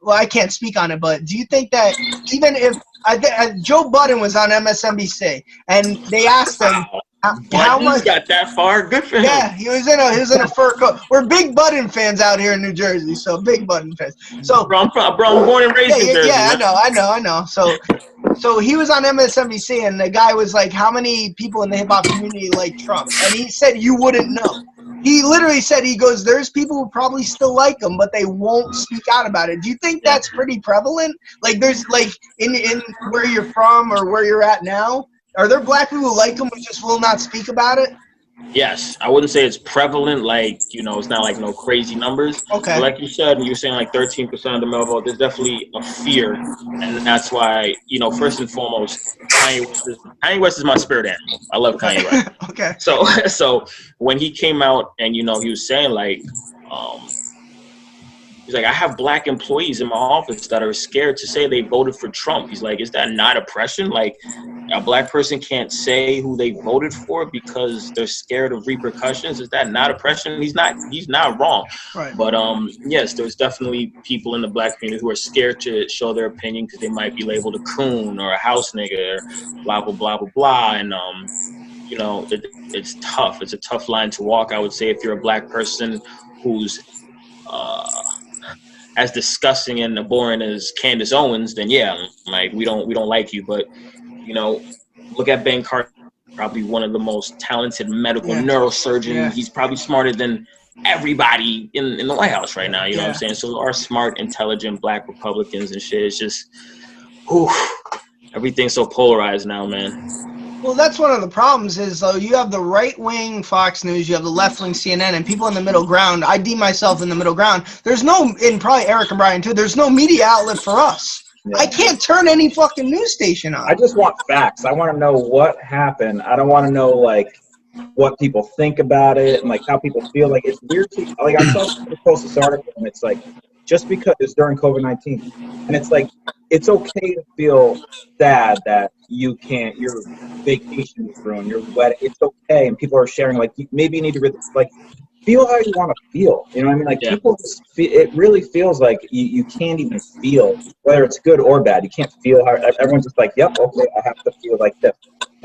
well, I can't speak on it, but do you think that even if, I th- uh, Joe Budden was on M S N B C, and they asked him wow. how, how much. Got that far? Good for yeah, him. Yeah, he was in a, he was in a fur coat. We're big Budden fans out here in New Jersey, so big Budden fans. So, bro, I'm, pro- bro, I'm born and raised in yeah, Jersey. Yeah, I know, I know, I know. So, so he was on M S N B C, and the guy was like, how many people in the hip-hop community like Trump? And he said, you wouldn't know. He literally said, he goes, there's people who probably still like him, but they won't speak out about it. Do you think that's pretty prevalent? Like, there's, like, in in where you're from or where you're at now, are there black people who like him but just will not speak about it? Yes. I wouldn't say it's prevalent. Like, you know, it's not like no crazy numbers. Okay. But like you said, you were saying like thirteen percent of the male vote, there's definitely a fear. And that's why, you know, first and foremost, Kanye West is, Kanye West is my spirit animal. I love Kanye West. Okay. So, so when he came out and, you know, he was saying like, um, he's like, I have black employees in my office that are scared to say they voted for Trump. He's like, is that not oppression? Like, a black person can't say who they voted for because they're scared of repercussions. Is that not oppression? He's not, he's not wrong. Right. But um, yes, there's definitely people in the black community who are scared to show their opinion because they might be labeled a coon or a house nigga or blah, blah, blah, blah, blah. And, um, you know, it, it's tough. It's a tough line to walk. I would say if you're a black person who's, uh, as disgusting and abhorrent as Candace Owens, then yeah, like we don't we don't like you. But you know, look at Ben Carter, probably one of the most talented medical yeah. neurosurgeon. Yeah. He's probably smarter than everybody in, in the White House right now. You yeah. know what I'm saying? So our smart, intelligent black Republicans and shit. It's just, whew, everything's so polarized now, man. Well, that's one of the problems is, though, you have the right-wing Fox News, you have the left-wing C N N, and people in the middle ground. I deem myself in the middle ground. There's no, and probably Eric and Brian, too, there's no media outlet for us. Yeah. I can't turn any fucking news station on. I just want facts. I want to know what happened. I don't want to know, like, what people think about it and like how people feel. Like it's weird to, like I saw someone post this article and it's like, just because it's during COVID nineteen, and it's like, it's okay to feel sad that you can't, your vacation is ruined, your wedding, it's okay. And people are sharing, like, maybe you need to read this, like, feel how you want to feel. You know what I mean? Like, yeah. people just feel, it really feels like you, you can't even feel, whether it's good or bad. You can't feel how, everyone's just like, yep, okay, I have to feel like this.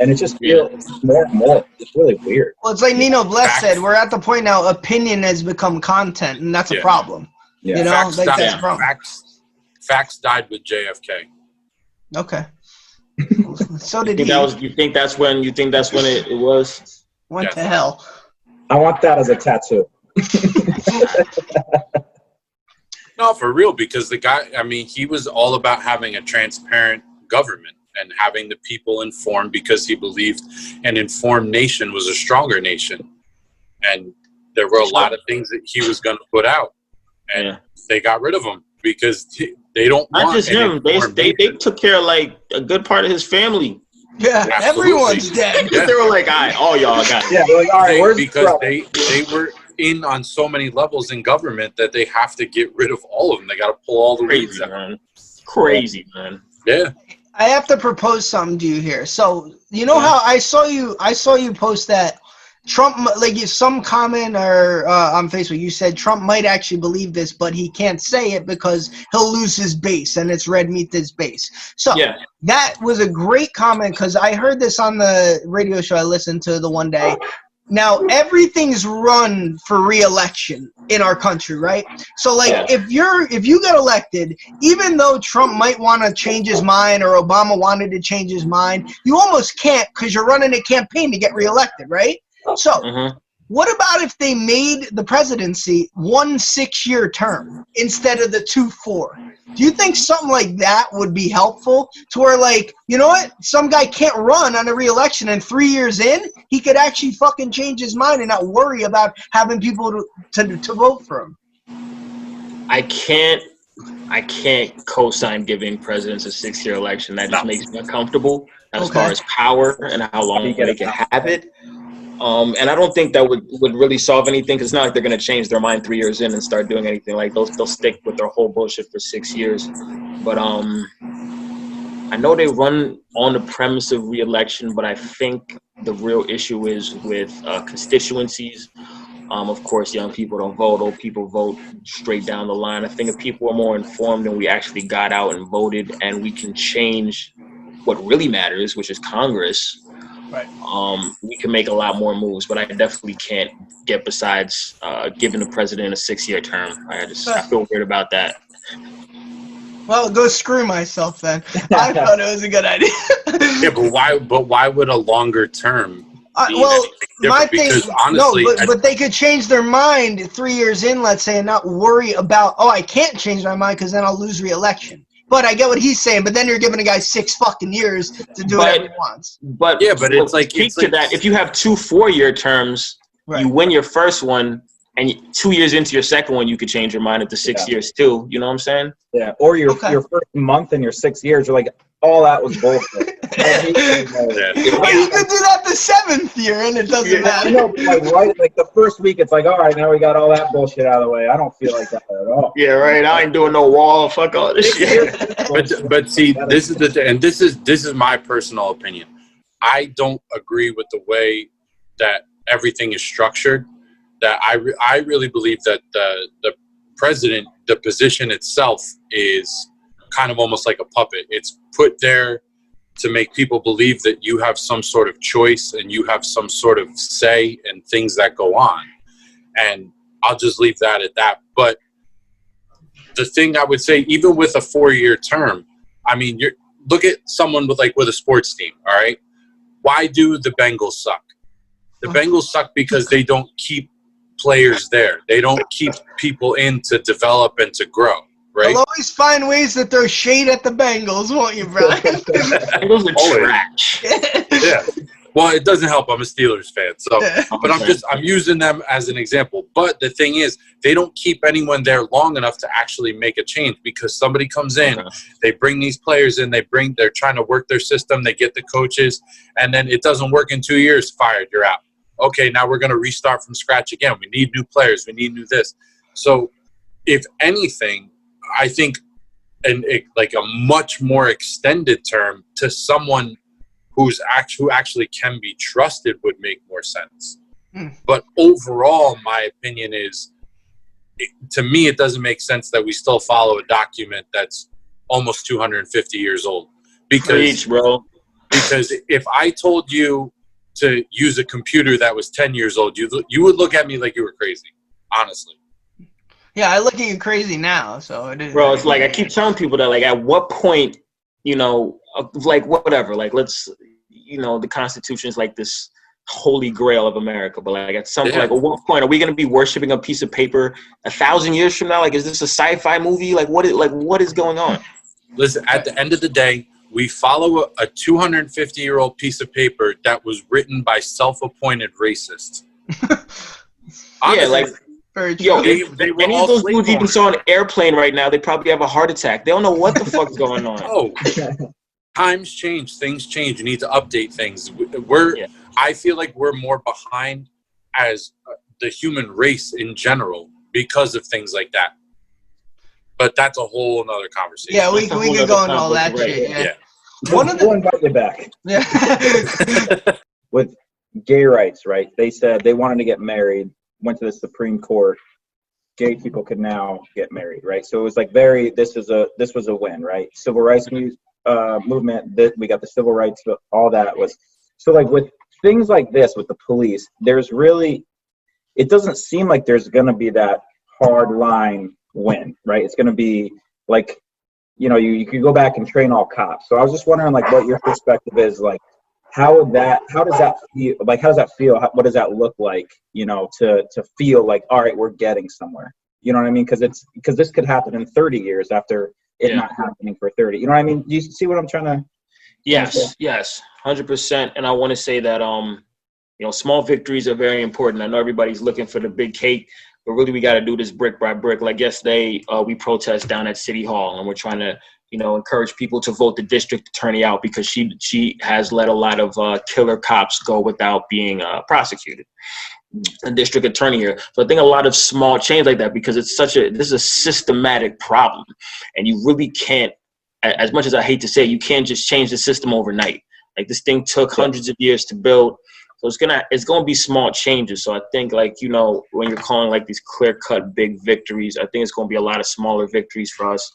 And it just feels more and more. It's really weird. Well, it's like Nino Bless said, we're at the point now, opinion has become content, and that's yeah. a problem. Yeah. You know, facts, like died, that's a problem. Facts, facts died with J F K. Okay. So did you think he. That was, you think that's when, you think that's when it, it was? What yes. the hell? I want that as a tattoo. No, for real, because the guy, I mean, he was all about having a transparent government and having the people informed, because he believed an informed nation was a stronger nation. And there were a lot of things that he was going to put out, and yeah. they got rid of him because they don't want. Not just him. They, they, they took care of, like, a good part of his family. Yeah, absolutely. Everyone's dead. Yeah. They were like, all right, all y'all got it. Yeah, they're like, all right, where's because they, they were in on so many levels in government that they have to get rid of all of them. They got to pull all the weeds out. Man. Crazy, man. Yeah. I have to propose something to you here. So, you know yeah. how I saw you I saw you post that Trump, like, some comment or uh, on Facebook, you said Trump might actually believe this, but he can't say it because he'll lose his base, and it's red meat to his base. So yeah. that was a great comment, because I heard this on the radio show I listened to the one day. Now, everything's run for re-election in our country, right? So, like, yeah. if you're if you get elected, even though Trump might want to change his mind or Obama wanted to change his mind, you almost can't, because you're running a campaign to get re-elected, right? So, mm-hmm. what about if they made the presidency one six-year term instead of the two four? Do you think something like that would be helpful, to where, like, you know what? Some guy can't run on a re-election, and three years in, he could actually fucking change his mind and not worry about having people to, to, to vote for him. I can't I can't co-sign giving presidents a six-year election. That just makes me uncomfortable as okay. far as power and how long they can have it. Um, and I don't think that would, would really solve anything, because it's not like they're going to change their mind three years in and start doing anything. Like, they'll, they'll stick with their whole bullshit for six years. But um, I know they run on the premise of re-election, but I think the real issue is with uh, constituencies. Um, of course, young people don't vote. Old people vote straight down the line. I think if people are more informed and we actually got out and voted, and we can change what really matters, which is Congress, right. Um, we can make a lot more moves, but I definitely can't get besides uh, giving the president a six-year term. I just I feel weird about that. Well, go screw myself then. I thought it was a good idea. Yeah, but why? But why would a longer term? Uh, well, my thing, honestly, no, but, but they could change their mind three years in, let's say, and not worry about, oh, I can't change my mind because then I'll lose re-election. But I get what he's saying. But then you're giving a guy six fucking years to do but, whatever he wants. But yeah, but it's like, speak it's to like, that. If you have two four-year terms, right. you win your first one, and two years into your second one, you could change your mind at the six yeah. years too. You know what I'm saying? Yeah. Or your okay. your first month and your six years, you're like, all that was bullshit. Wait, you could do that the seventh year, and it doesn't yeah, matter. No, like, right, like the first week, it's like, all right, now we got all that bullshit out of the way. I don't feel like that at all. Yeah, right. I ain't doing no wall. Fuck all this shit. but but see, this is the thing, and this is this is my personal opinion. I don't agree with the way that everything is structured. That I re- I really believe that the the president, the position itself, is kind of almost like a puppet. It's put there to make people believe that you have some sort of choice and you have some sort of say in things that go on. And I'll just leave that at that. But the thing I would say, even with a four-year term, I mean, you're, look at someone with like with a sports team, all right? Why do the Bengals suck? The Bengals suck because they don't keep players there. They don't keep people in to develop and to grow. Right? They'll always find ways to throw shade at the Bengals, won't you, bro? Those are trash. Yeah. Well, it doesn't help. I'm a Steelers fan, so but I'm just I'm using them as an example. But the thing is, they don't keep anyone there long enough to actually make a change, because somebody comes in, okay. they bring these players in, they bring they're trying to work their system, they get the coaches, and then it doesn't work in two years. Fired, you're out. okay, now we're going to restart from scratch again. We need new players. We need new this. So if anything, I think an, it, like a much more extended term to someone who's actually, who actually can be trusted would make more sense. Mm. But overall, my opinion is, it, to me, it doesn't make sense that we still follow a document that's almost two hundred fifty years old. Because, Preach, bro. Because if I told you to use a computer that was ten years old, you you would look at me like you were crazy, honestly. Yeah, I look at you crazy now, so it is. Bro, it's like I keep telling people that, like, at what point, you know, like whatever, like let's, you know, the Constitution is like this holy grail of America, but like at some yeah. like at what point are we going to be worshiping a piece of paper a thousand years from now? Like, is this a sci-fi movie? Like, what is like what is going on? Listen, at the end of the day, we follow a two hundred fifty year old piece of paper that was written by self-appointed racists. Honestly, yeah, like, yo, they, they were any all of those dudes you saw on an airplane right now, they probably have a heart attack. They don't know what the fuck's going on. Oh, times change, things change. You need to update things. We're, yeah. I feel like we're more behind as the human race in general because of things like that. But that's a whole another conversation. Yeah, we we could go into all that right. shit. Yeah. yeah. One of the one by the back. Yeah. With gay rights, right? They said they wanted to get married, went to the Supreme Court. Gay people could now get married, right? So it was like very this is a this was a win, right? Civil rights uh, movement, that we got the civil rights, all that was so like with things like this with the police, there's really it doesn't seem like there's gonna be that hard line win, right? It's going to be like, you know, you, you can go back and train all cops. So I was just wondering, like, what your perspective is, like, how would that, how does that feel, like, how does that feel, how, what does that look like, you know, to to feel like, all right, we're getting somewhere, you know what I mean? Because it's, because this could happen in thirty years after it yeah. not happening for thirty, you know what I mean? Do you see what I'm trying to? Yes, understand? Yes, one hundred percent. And I want to say that, um, you know, small victories are very important. I know everybody's looking for the big cake, but really, we got to do this brick by brick. Like yesterday, uh, we protest down at City Hall, and we're trying to, you know, encourage people to vote the district attorney out because she she has let a lot of uh, killer cops go without being uh, prosecuted. A district attorney here. So I think a lot of small change like that, because it's such a this is a systematic problem, and you really can't. As much as I hate to say, you can't just change the system overnight. Like this thing took hundreds of years to build. So it's gonna it's gonna be small changes. So I think, like, you know, when you're calling like these clear cut big victories, I think it's gonna be a lot of smaller victories for us.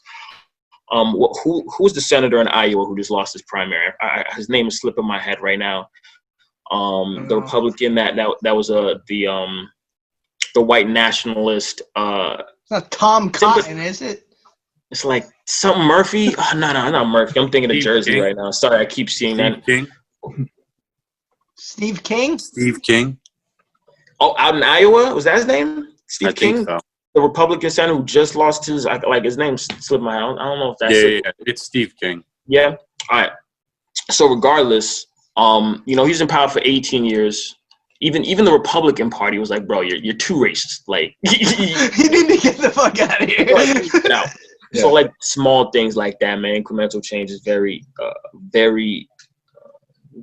Um, who who's the senator in Iowa who just lost his primary? I, his name is slipping my head right now. Um, the Republican that that that was a the um the white nationalist. Uh, it's not Tom Cotton, is it? It's like something Murphy. Oh, no, no, not Murphy. I'm thinking of Jersey right now. Sorry, I keep seeing that. Steve King? Steve King. Oh, out in Iowa? Was that his name? Steve I King? Think so. The Republican senator who just lost his, like, his name slipped my head. I don't know if that's yeah, yeah, it's Steve King. Yeah? All right. So regardless, um, you know, he's in power for eighteen years. Even even the Republican Party was like, bro, you're, you're too racist. Like, you need to get the fuck out of here. Like, no. Yeah. So, like, small things like that, man, incremental change is very, uh, very...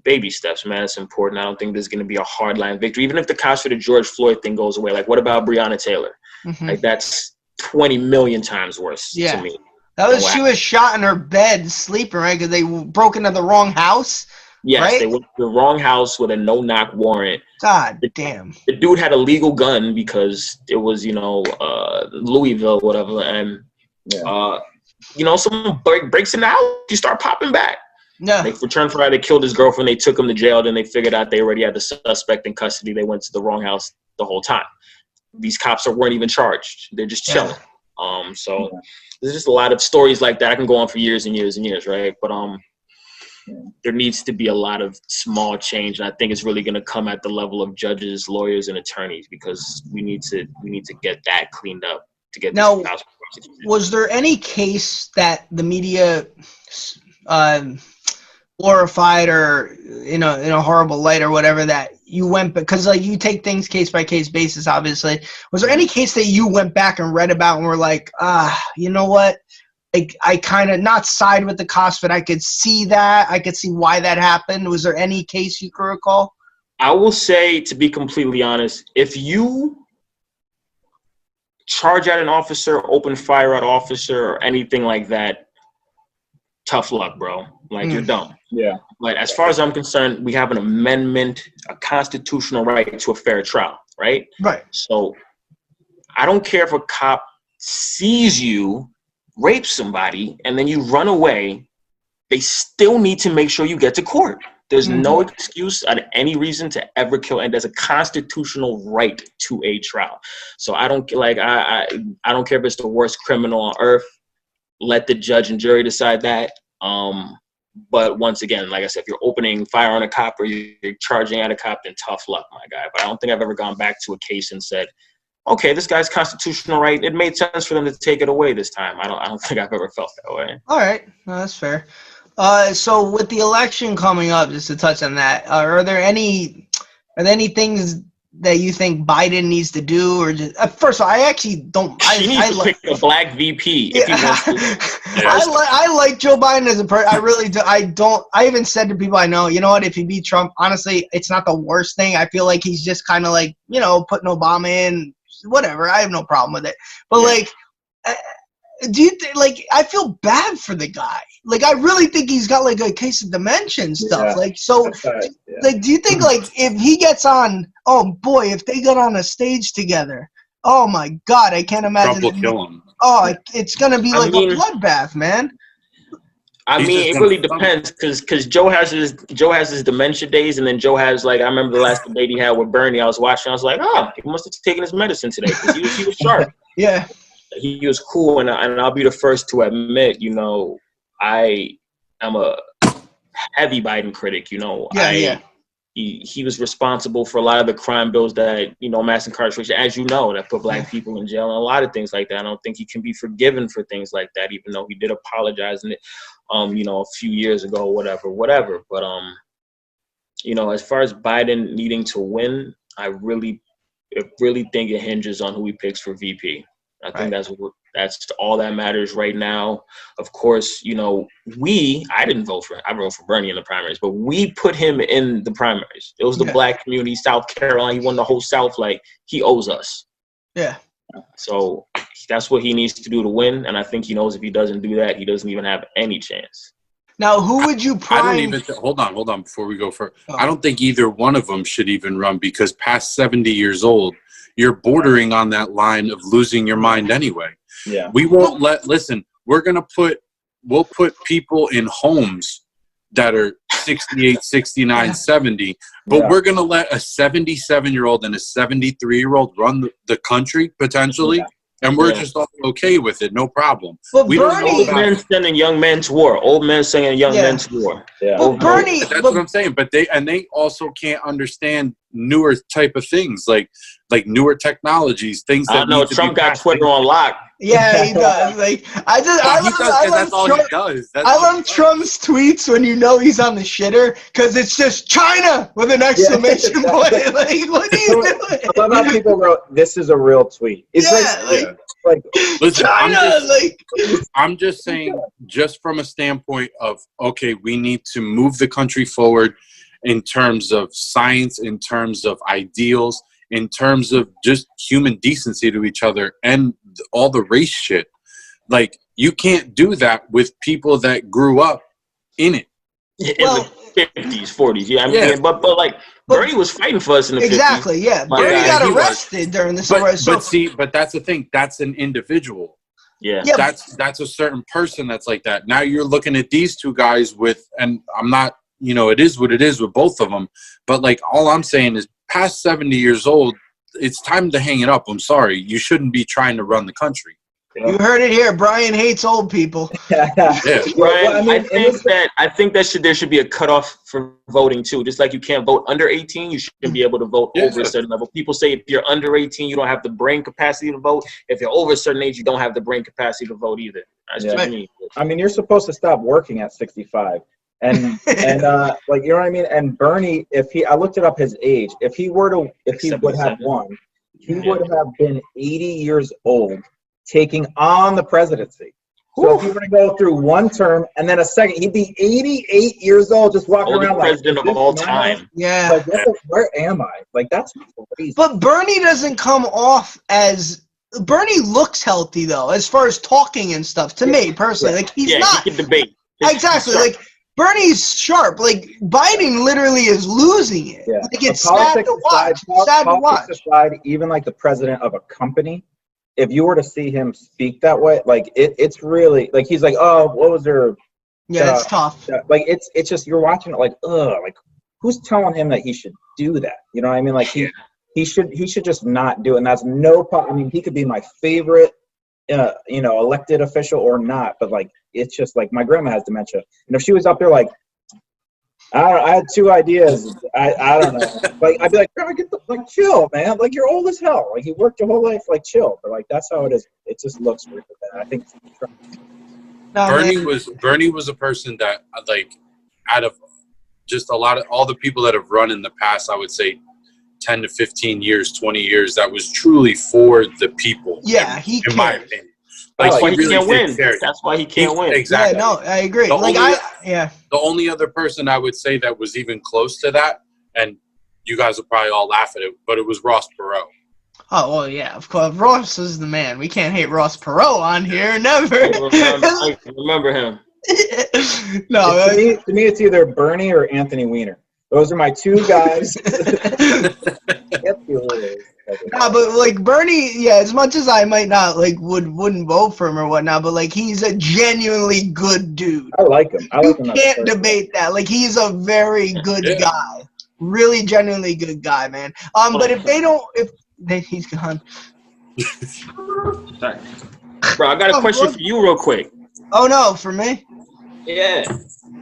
baby steps, man. It's important. I don't think there's going to be a hard line victory. Even if the cost for the George Floyd thing goes away, like what about Breonna Taylor? Mm-hmm. Like that's twenty million times worse yeah. to me. That was she I, was shot in her bed sleeping, right? Because they broke into the wrong house. Yes, right? They went to the wrong house with a no-knock warrant. God the, damn. The dude had a legal gun because it was, you know, uh, Louisville, whatever, and yeah. uh, you know, someone breaks in the house, you start popping back. No. They returned fire. They killed his girlfriend. They took him to jail. Then they figured out they already had the suspect in custody. They went to the wrong house the whole time. These cops are, weren't even charged. They're just chilling. Yeah. Um, so yeah. there's just a lot of stories like that. I can go on for years and years and years, right? But um, yeah. there needs to be a lot of small change, and I think it's really going to come at the level of judges, lawyers, and attorneys because we need to we need to get that cleaned up to get. Now, this house was there any case that the media? Uh, glorified or you know in a horrible light or whatever that you went because like you take things case by case basis obviously was there any case that you went back and read about and were like ah you know what I, I kind of not side with the cops but I could see that I could see why that happened was there any case you could recall I will say, to be completely honest, if you charge at an officer, open fire at officer, or anything like that, tough luck, bro. Like, mm. you're dumb. Yeah. But as far as I'm concerned, we have an amendment, a constitutional right to a fair trial, right? Right. So I don't care if a cop sees you rape somebody and then you run away, they still need to make sure you get to court. There's mm-hmm. no excuse or any reason to ever kill, and there's a constitutional right to a trial. So I don't like I, I I don't care if it's the worst criminal on earth. Let the judge and jury decide that. Um, but once again, like I said, if you're opening fire on a cop or you're charging at a cop, then tough luck, my guy. But I don't think I've ever gone back to a case and said, okay, this guy's constitutional right, it made sense for them to take it away this time. I don't I don't think I've ever felt that way. All right, no, that's fair. Uh, so with the election coming up, just to touch on that, uh, are there any are there any things that you think Biden needs to do, or just uh, first of all, I actually don't. I, he needs I to like, pick a black V P. If yeah. he wants to. I like I like Joe Biden as a person. I really do. I don't. I even said to people I know, you know what? If he beat Trump, honestly, it's not the worst thing. I feel like he's just kind of like you know putting Obama in, whatever. I have no problem with it. But yeah. like. I, Do you think, like, I feel bad for the guy. Like, I really think he's got, like, a case of dementia and stuff. Yeah, like, so, right, yeah. like, do you think, like, if he gets on, oh, boy, if they got on a stage together, oh, my God, I can't imagine. Trump will kill him. Oh, it's going to be, like, I mean, a bloodbath, man. I he's mean, it really depends, because because Joe has his Joe has his dementia days, and then Joe has, like, I remember the last debate he had with Bernie. I was watching. I was like, oh, he must have taken his medicine today, because he, he was sharp. yeah. He was cool, and, I, and I'll be the first to admit, you know, I am a heavy Biden critic, you know. Yeah, I, yeah. He, he was responsible for a lot of the crime bills that, you know, mass incarceration, as you know, that put black people in jail and a lot of things like that. I don't think he can be forgiven for things like that, even though he did apologize, and, um, you know, a few years ago, whatever, whatever. But, um, you know, as far as Biden needing to win, I really, I really think it hinges on who he picks for V P. I think right. that's that's all that matters right now. Of course, you know, we, I didn't vote for him. I voted for Bernie in the primaries, but we put him in the primaries. It was the yeah. black community, South Carolina. He won the whole South. Like, he owes us. Yeah. So that's what he needs to do to win. And I think he knows if he doesn't do that, he doesn't even have any chance. Now, who would you prime? I don't even th- hold on, hold on. Before we go further, oh. I don't think either one of them should even run, because past seventy years old, you're bordering on that line of losing your mind anyway. Yeah. We won't let, listen, we're going to put, we'll put people in homes that are sixty-eight, sixty-nine, yeah. seventy, but yeah. we're going to let a seventy-seven-year-old and a seventy-three-year-old run the, the country potentially, yeah. and we're yeah. just all okay with it, no problem. But we Bernie, don't know about old men sending young men to war, old men sending young yeah. men to war. Yeah. But Bernie, that's but, what I'm saying. But they and they also can't understand newer type of things, like like newer technologies, things that I know. Need to Trump be got passed. Twitter on lock. Yeah, he does. Like I just, I love, does, I love that's all Trump, he does. That's I love Trump's tweets when you know he's on the shitter, because it's just China with an exclamation yeah. point. Like, what are you doing? I love how people wrote, "This is a real tweet." It's yeah, like, like, like, like listen, China. I'm just, like, I'm just saying, just from a standpoint of okay, we need to move the country forward in terms of science, in terms of ideals, in terms of just human decency to each other and all the race shit. Like, you can't do that with people that grew up in it. In well, the fifties, forties, yeah. I mean, yeah. But, but like, but, Bernie was fighting for us in the exactly, fifties. Exactly, yeah. Bernie yeah, got arrested was. during the civil rights. But, but see, but that's the thing. That's an individual. Yeah. yeah. That's, that's a certain person that's like that. Now you're looking at these two guys with, and I'm not, you know, it is what it is with both of them. But, like, all I'm saying is past seventy years old, it's time to hang it up. I'm sorry. You shouldn't be trying to run the country. You know? You heard it here. Brian hates old people. yeah. Brian, well, I, mean, I think that I think that should, there should be a cutoff for voting, too. Just like you can't vote under eighteen, you shouldn't be able to vote yeah. over a certain level. People say if you're under eighteen, you don't have the brain capacity to vote. If you're over a certain age, you don't have the brain capacity to vote either. That's yeah. what I mean. I mean, you're supposed to stop working at sixty-five. And and uh, like, you know what I mean? And Bernie, if he, I looked it up his age. If he were to, if he would have won, he yeah. would have been eighty years old, taking on the presidency. So if you were to go through one term and then a second, he'd be eighty-eight years old, just walking oldest around like president of all time. Yeah, like, what the, where am I? Like, that's crazy. But Bernie doesn't come off as Bernie looks healthy though, as far as talking and stuff. To yeah. me personally, yeah. like he's yeah, not. He can debate. It's, exactly, like Bernie's sharp. Like Biden literally is losing it. Yeah. Like it's sad to watch. Aside, sad to watch. Aside, even like the president of a company. If you were to see him speak that way, like it, it's really like he's like, oh, what was there? Yeah, uh, it's tough. Uh, like it's it's just you're watching it like, oh, like who's telling him that he should do that? You know what I mean? Like he, he should he should just not do it. And that's no problem. I mean, he could be my favorite, uh, you know, elected official or not. But like it's just like my grandma has dementia, and if she was up there like, I don't, I had two ideas. I I don't know. Like I'd be like, grandma, get the like chill, man. Like you're old as hell. Like you worked your whole life. Like chill. But like that's how it is. It just looks weird. I think. No, Bernie man. was Bernie was a person that like, out of just a lot of all the people that have run in the past, I would say, ten to fifteen years, twenty years, that was truly for the people. Yeah, in, he. In cares. my opinion, like, that's why he, he really can't win. Care. That's why he can't he, win. Exactly. Yeah, no, I agree. The like only, I yeah. The only other person I would say that was even close to that, and you guys will probably all laugh at it, but it was Ross Perot. Oh, well, yeah, of course. Ross is the man. We can't hate Ross Perot on here, never. I remember him. No, to me, to me, it's either Bernie or Anthony Weiner. Those are my two guys. Nah, but like Bernie, yeah, as much as I might not like would wouldn't vote for him or whatnot, but like he's a genuinely good dude. I like him. I like him. You can't debate that. Like he's a very good yeah. guy, really genuinely good guy, man. Um, but if they don't, if they, he's gone. Sorry, bro. I got a question oh, for you, real quick. Oh no, for me? Yeah.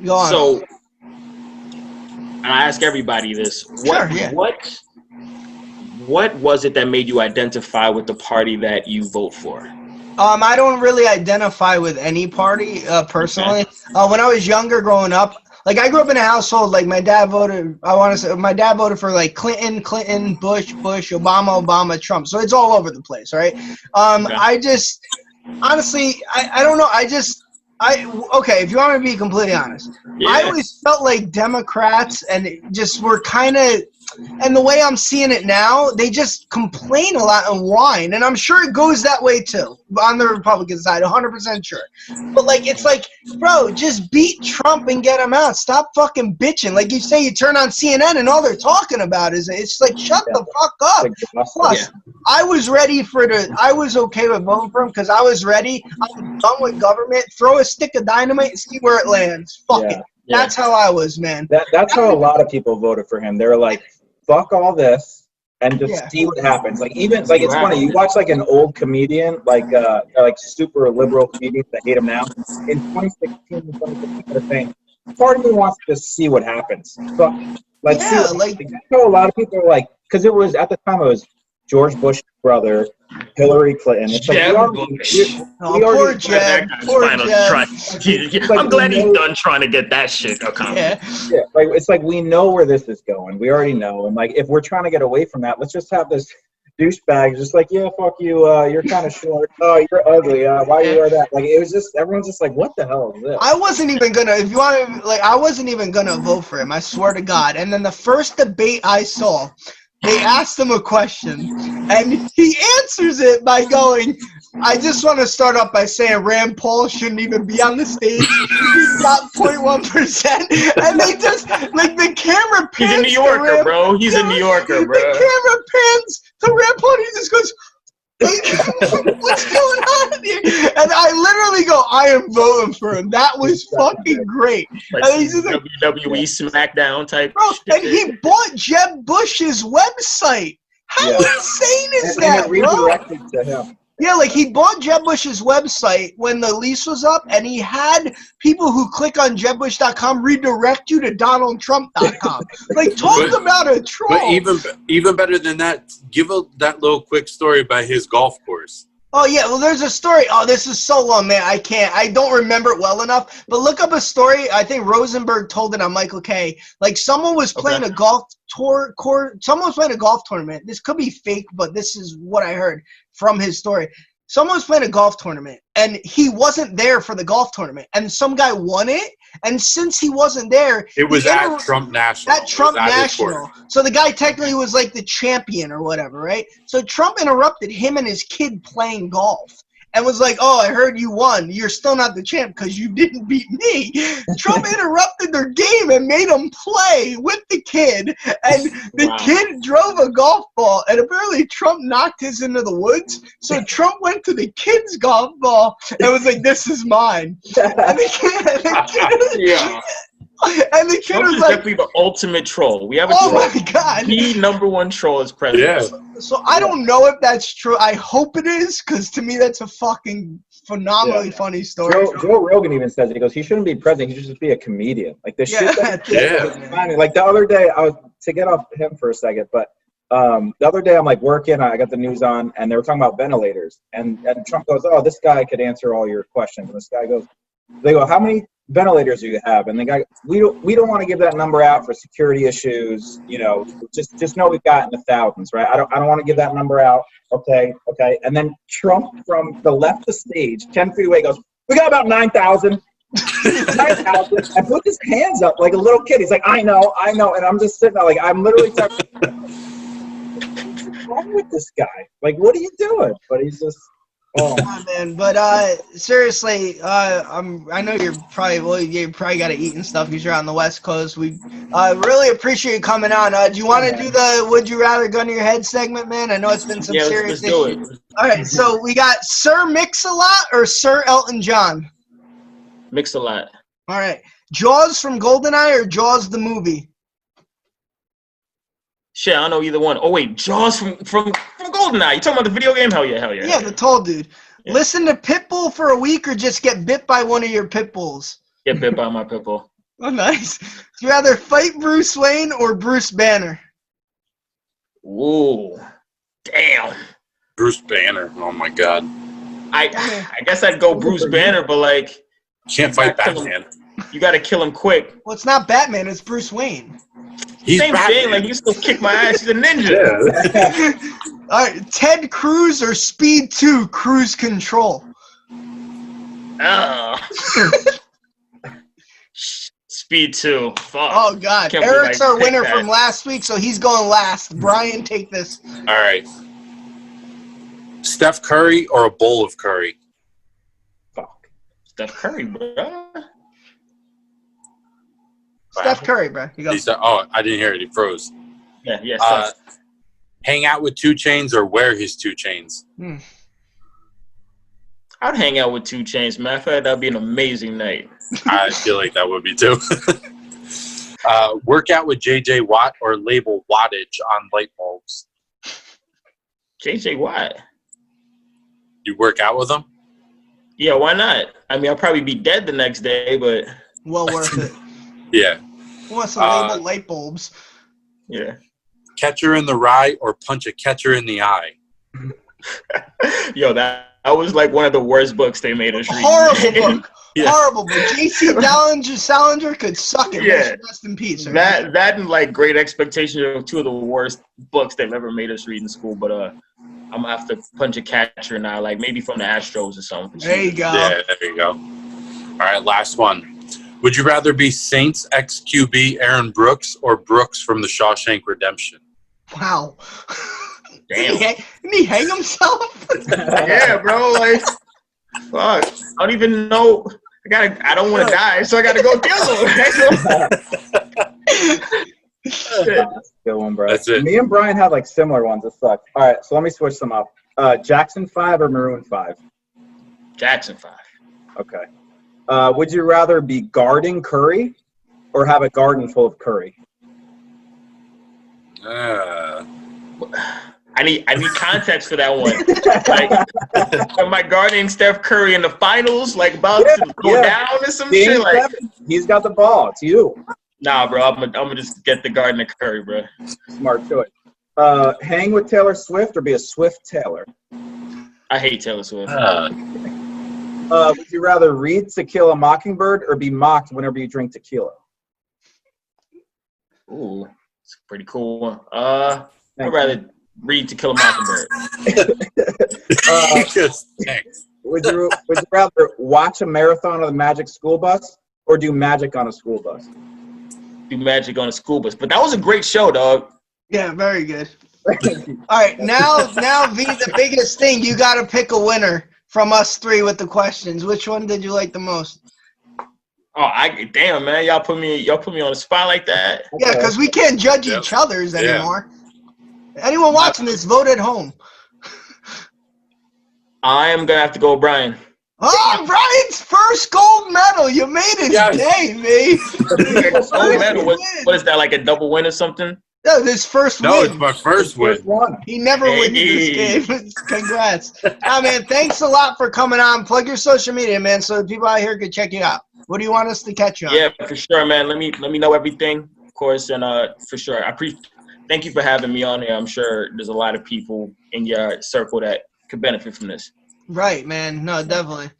Go on. So, and I ask everybody this: what? Sure, yeah. What? What was it that made you identify with the party that you vote for? Um, I don't really identify with any party uh, personally. Okay. Uh, when I was younger, growing up, like I grew up in a household like my dad voted. I want to say my dad voted for like Clinton, Clinton, Bush, Bush, Obama, Obama, Trump. So it's all over the place, right? Um, okay. I just honestly, I, I don't know. I just. I okay. If you want me to be completely honest, yeah. I always felt like Democrats and it just were kind of, and the way I'm seeing it now, they just complain a lot and whine, and I'm sure it goes that way too on the Republican side, one hundred percent sure. But like, it's like, bro, just beat Trump and get him out. Stop fucking bitching. Like you say, you turn on C N N and all they're talking about is it's like shut the fuck up. Plus, yeah. I was ready for the. I was okay with voting for him because I was ready. I'm done with government. Throw a stick of dynamite and see where it lands. Fuck yeah. it. Yeah. That's how I was, man. That, that's how a lot of people voted for him. They're like, fuck all this and just yeah. see what happens. Like even like it's wow. funny. You watch like an old comedian, like uh, like super liberal comedians that hate him now. In twenty sixteen, they're saying, part of me wants to just see what happens. So like, yeah, see, like, like so a lot of people are like, because it was at the time it was George Bush's brother, Hillary Clinton. It's like, Jeb already, oh, we poor Jeb. Poor Jeb. I'm glad he's done trying to get that shit accomplished. Yeah. Yeah, like, it's like we know where this is going. We already know. And like, if we're trying to get away from that, let's just have this douchebag just like, yeah, fuck you. Uh, you're kind of short. Oh, you're ugly. Uh, why you wear that? Like, it was just everyone's just like, what the hell is this? I wasn't even gonna. If you want to, like, I wasn't even gonna vote for him. I swear to God. And then the first debate I saw. They asked him a question, and he answers it by going, I just want to start off by saying Rand Paul shouldn't even be on the stage. He's got zero point one percent. And they just, like, the camera pans. He's a New Yorker, Rand, bro. He's a New Yorker, bro. The camera pans to Rand Paul, and he just goes, what's going on here? And I literally go, I am voting for him. That was fucking great. Like, and he's just like, W W E SmackDown type. Bro, and he bought Jeb Bush's website. How yeah. insane is and, that, and it redirected bro? To him. Yeah, like he bought Jeb Bush's website when the lease was up, and he had people who click on jeb bush dot com redirect you to donald trump dot com. Like, talk but, about a troll. But even even better than that, give a, that little quick story about his golf course. Oh, yeah, well, there's a story. Oh, this is so long, man. I can't. I don't remember it well enough. But look up a story. I think Rosenberg told it on Michael K. Like, someone was playing okay. a golf tour. Cor- someone was playing a golf tournament. This could be fake, but this is what I heard from his story. Someone was playing a golf tournament, and he wasn't there for the golf tournament, and some guy won it. And since he wasn't there, it was the at Trump National. At Trump National. So the guy technically was like the champion or whatever, right? So Trump interrupted him and his kid playing golf and was like, oh, I heard you won. You're still not the champ because you didn't beat me. Trump interrupted their game and made them play with the kid. And the wow. kid drove a golf ball, and apparently Trump knocked his into the woods. So Trump went to the kid's golf ball and was like, this is mine. And the kid, and the kid yeah. And the kid Trump was is like, definitely the ultimate troll. We have a oh troll. My God. The number one troll is president. Yeah. So, so I don't know if that's true. I hope it is, because to me that's a fucking phenomenally yeah. funny story. Joe, Joe Rogan even says it. He goes, he shouldn't be president. He should just be a comedian. Like this yeah. shit. That, yeah. yeah. Like the other day, I was to get off him for a second, but um, the other day I'm like working. I got the news on, and they were talking about ventilators, and, and Trump goes, "Oh, this guy could answer all your questions." And this guy goes, "They go, how many ventilators do you have?" And the guy, we don't we don't want to give that number out for security issues, you know, just just know we've got in the thousands, right? I don't I don't want to give that number out. Okay, okay. And then Trump from the left of stage, ten feet away, goes, "We got about nine thousand. nine thousand and put his hands up like a little kid. He's like, I know, I know, and I'm just sitting there like I'm literally talking, what's wrong with this guy? Like, what are you doing? But he's just oh yeah, man, but uh, seriously, uh, I'm. I know you're probably well, you probably got to eat and stuff because you're on the West Coast. We uh, really appreciate you coming on. Uh, do you want to do the "Would you rather" gun to your head segment, man? I know it's been some yeah, serious issues. All right, so we got Sir Mix-a-Lot or Sir Elton John. Mix-a-Lot. All right, Jaws from GoldenEye or Jaws the movie. Shit, I don't know either one. Oh, wait, Jaws from, from, from GoldenEye. You talking about the video game? Hell yeah, hell yeah. Yeah, the tall dude. Yeah. Listen to Pitbull for a week or just get bit by one of your Pitbulls? Get bit by my Pitbull. Oh, nice. Do you rather fight Bruce Wayne or Bruce Banner? Ooh, damn. Bruce Banner. Oh, my God. I I guess I'd go Bruce Banner, but, like, can't fight Batman. You got to kill him quick. Well, it's not Batman. It's Bruce Wayne. He's Same Batman. Thing. Like, you still kick my ass. He's a ninja. Yeah. All right. Ted Cruz or Speed two Cruise Control? Uh, Speed two. Fuck. Oh, God. Can't Eric's our winner that. From last week, so he's going last. Brian, take this. All right. Steph Curry or a bowl of curry? Fuck. Steph Curry, bro. Steph Curry, bro. You go. He's, uh, oh, I didn't hear it. He froze. Yeah, yeah. Uh, hang out with Two Chainz or wear his Two Chainz? Hmm. I'd hang out with Two Chainz, man. I feel like that'd be an amazing night. I feel like that would be too. uh, work out with J J Watt or label wattage on light bulbs? J J Watt. You work out with him? Yeah, why not? I mean, I'll probably be dead the next day, but well worth it. Yeah. Who wants to label uh, light bulbs? Yeah. Catcher in the rye or punch a catcher in the eye? Yo, that, that was like one of the worst books they made us read. Horrible book. Yeah. Horrible book. J C Salinger, Salinger could suck it. Yeah. Rest in peace. Right? That that and like Great Expectations are two of the worst books they've ever made us read in school. But uh, I'm going to have to punch a catcher in the eye, like maybe from the Astros or something. There you go. Yeah, there you go. All right, last one. Would you rather be Saints ex Q B Aaron Brooks or Brooks from the Shawshank Redemption? Wow. Damn. Didn't he, didn't he hang himself? Yeah, bro. Like, fuck. I don't even know. I gotta. I don't want to die, so I gotta go kill him. Shit. Good one, bro. That's it. Me and Brian had like similar ones. It sucked. All right, so let me switch them up. Uh, Jackson Five or Maroon Five? Jackson Five. Okay. Uh, would you rather be guarding Curry or have a garden full of Curry? Uh, I need I need context for that one. Like, am I guarding Steph Curry in the finals, like about yeah, to go yeah. down or some Game shit? Like, he's got the ball. It's you. Nah, bro. I'm gonna I'm just get the garden of Curry, bro. Smart choice. Uh, hang with Taylor Swift or be a Swift Taylor? I hate Taylor Swift. Uh, Uh, would you rather read To Kill a Mockingbird or be mocked whenever you drink tequila? Ooh, it's pretty cool one. Uh, I'd rather read To Kill a Mockingbird. uh, Would you would you rather watch a marathon on the Magic School Bus or do magic on a school bus? Do magic on a school bus. But that was a great show, dog. Yeah, very good. All right, now now V, the biggest thing, you got to pick a winner from us three with the questions. Which one did you like the most? Oh, I damn man, y'all put me y'all put me on a spot like that. Yeah, because we can't judge yeah. each other's anymore. Yeah. Anyone watching this, vote at home. I am gonna have to go, Brian. Oh, Brian's first gold medal! You made his yeah. day, man. Gold medal. What, what is that? Like a double win or something? No, his first no, win. No, it's my first win. First he never hey. wins this game. Congrats. Nah, man, thanks a lot for coming on. Plug your social media, man, so the people out here can check you out. What do you want us to catch you on? Yeah, for sure, man. Let me let me know everything, of course, and uh, for sure. I pre- Thank you for having me on here. I'm sure there's a lot of people in your circle that could benefit from this. Right, man. No, definitely.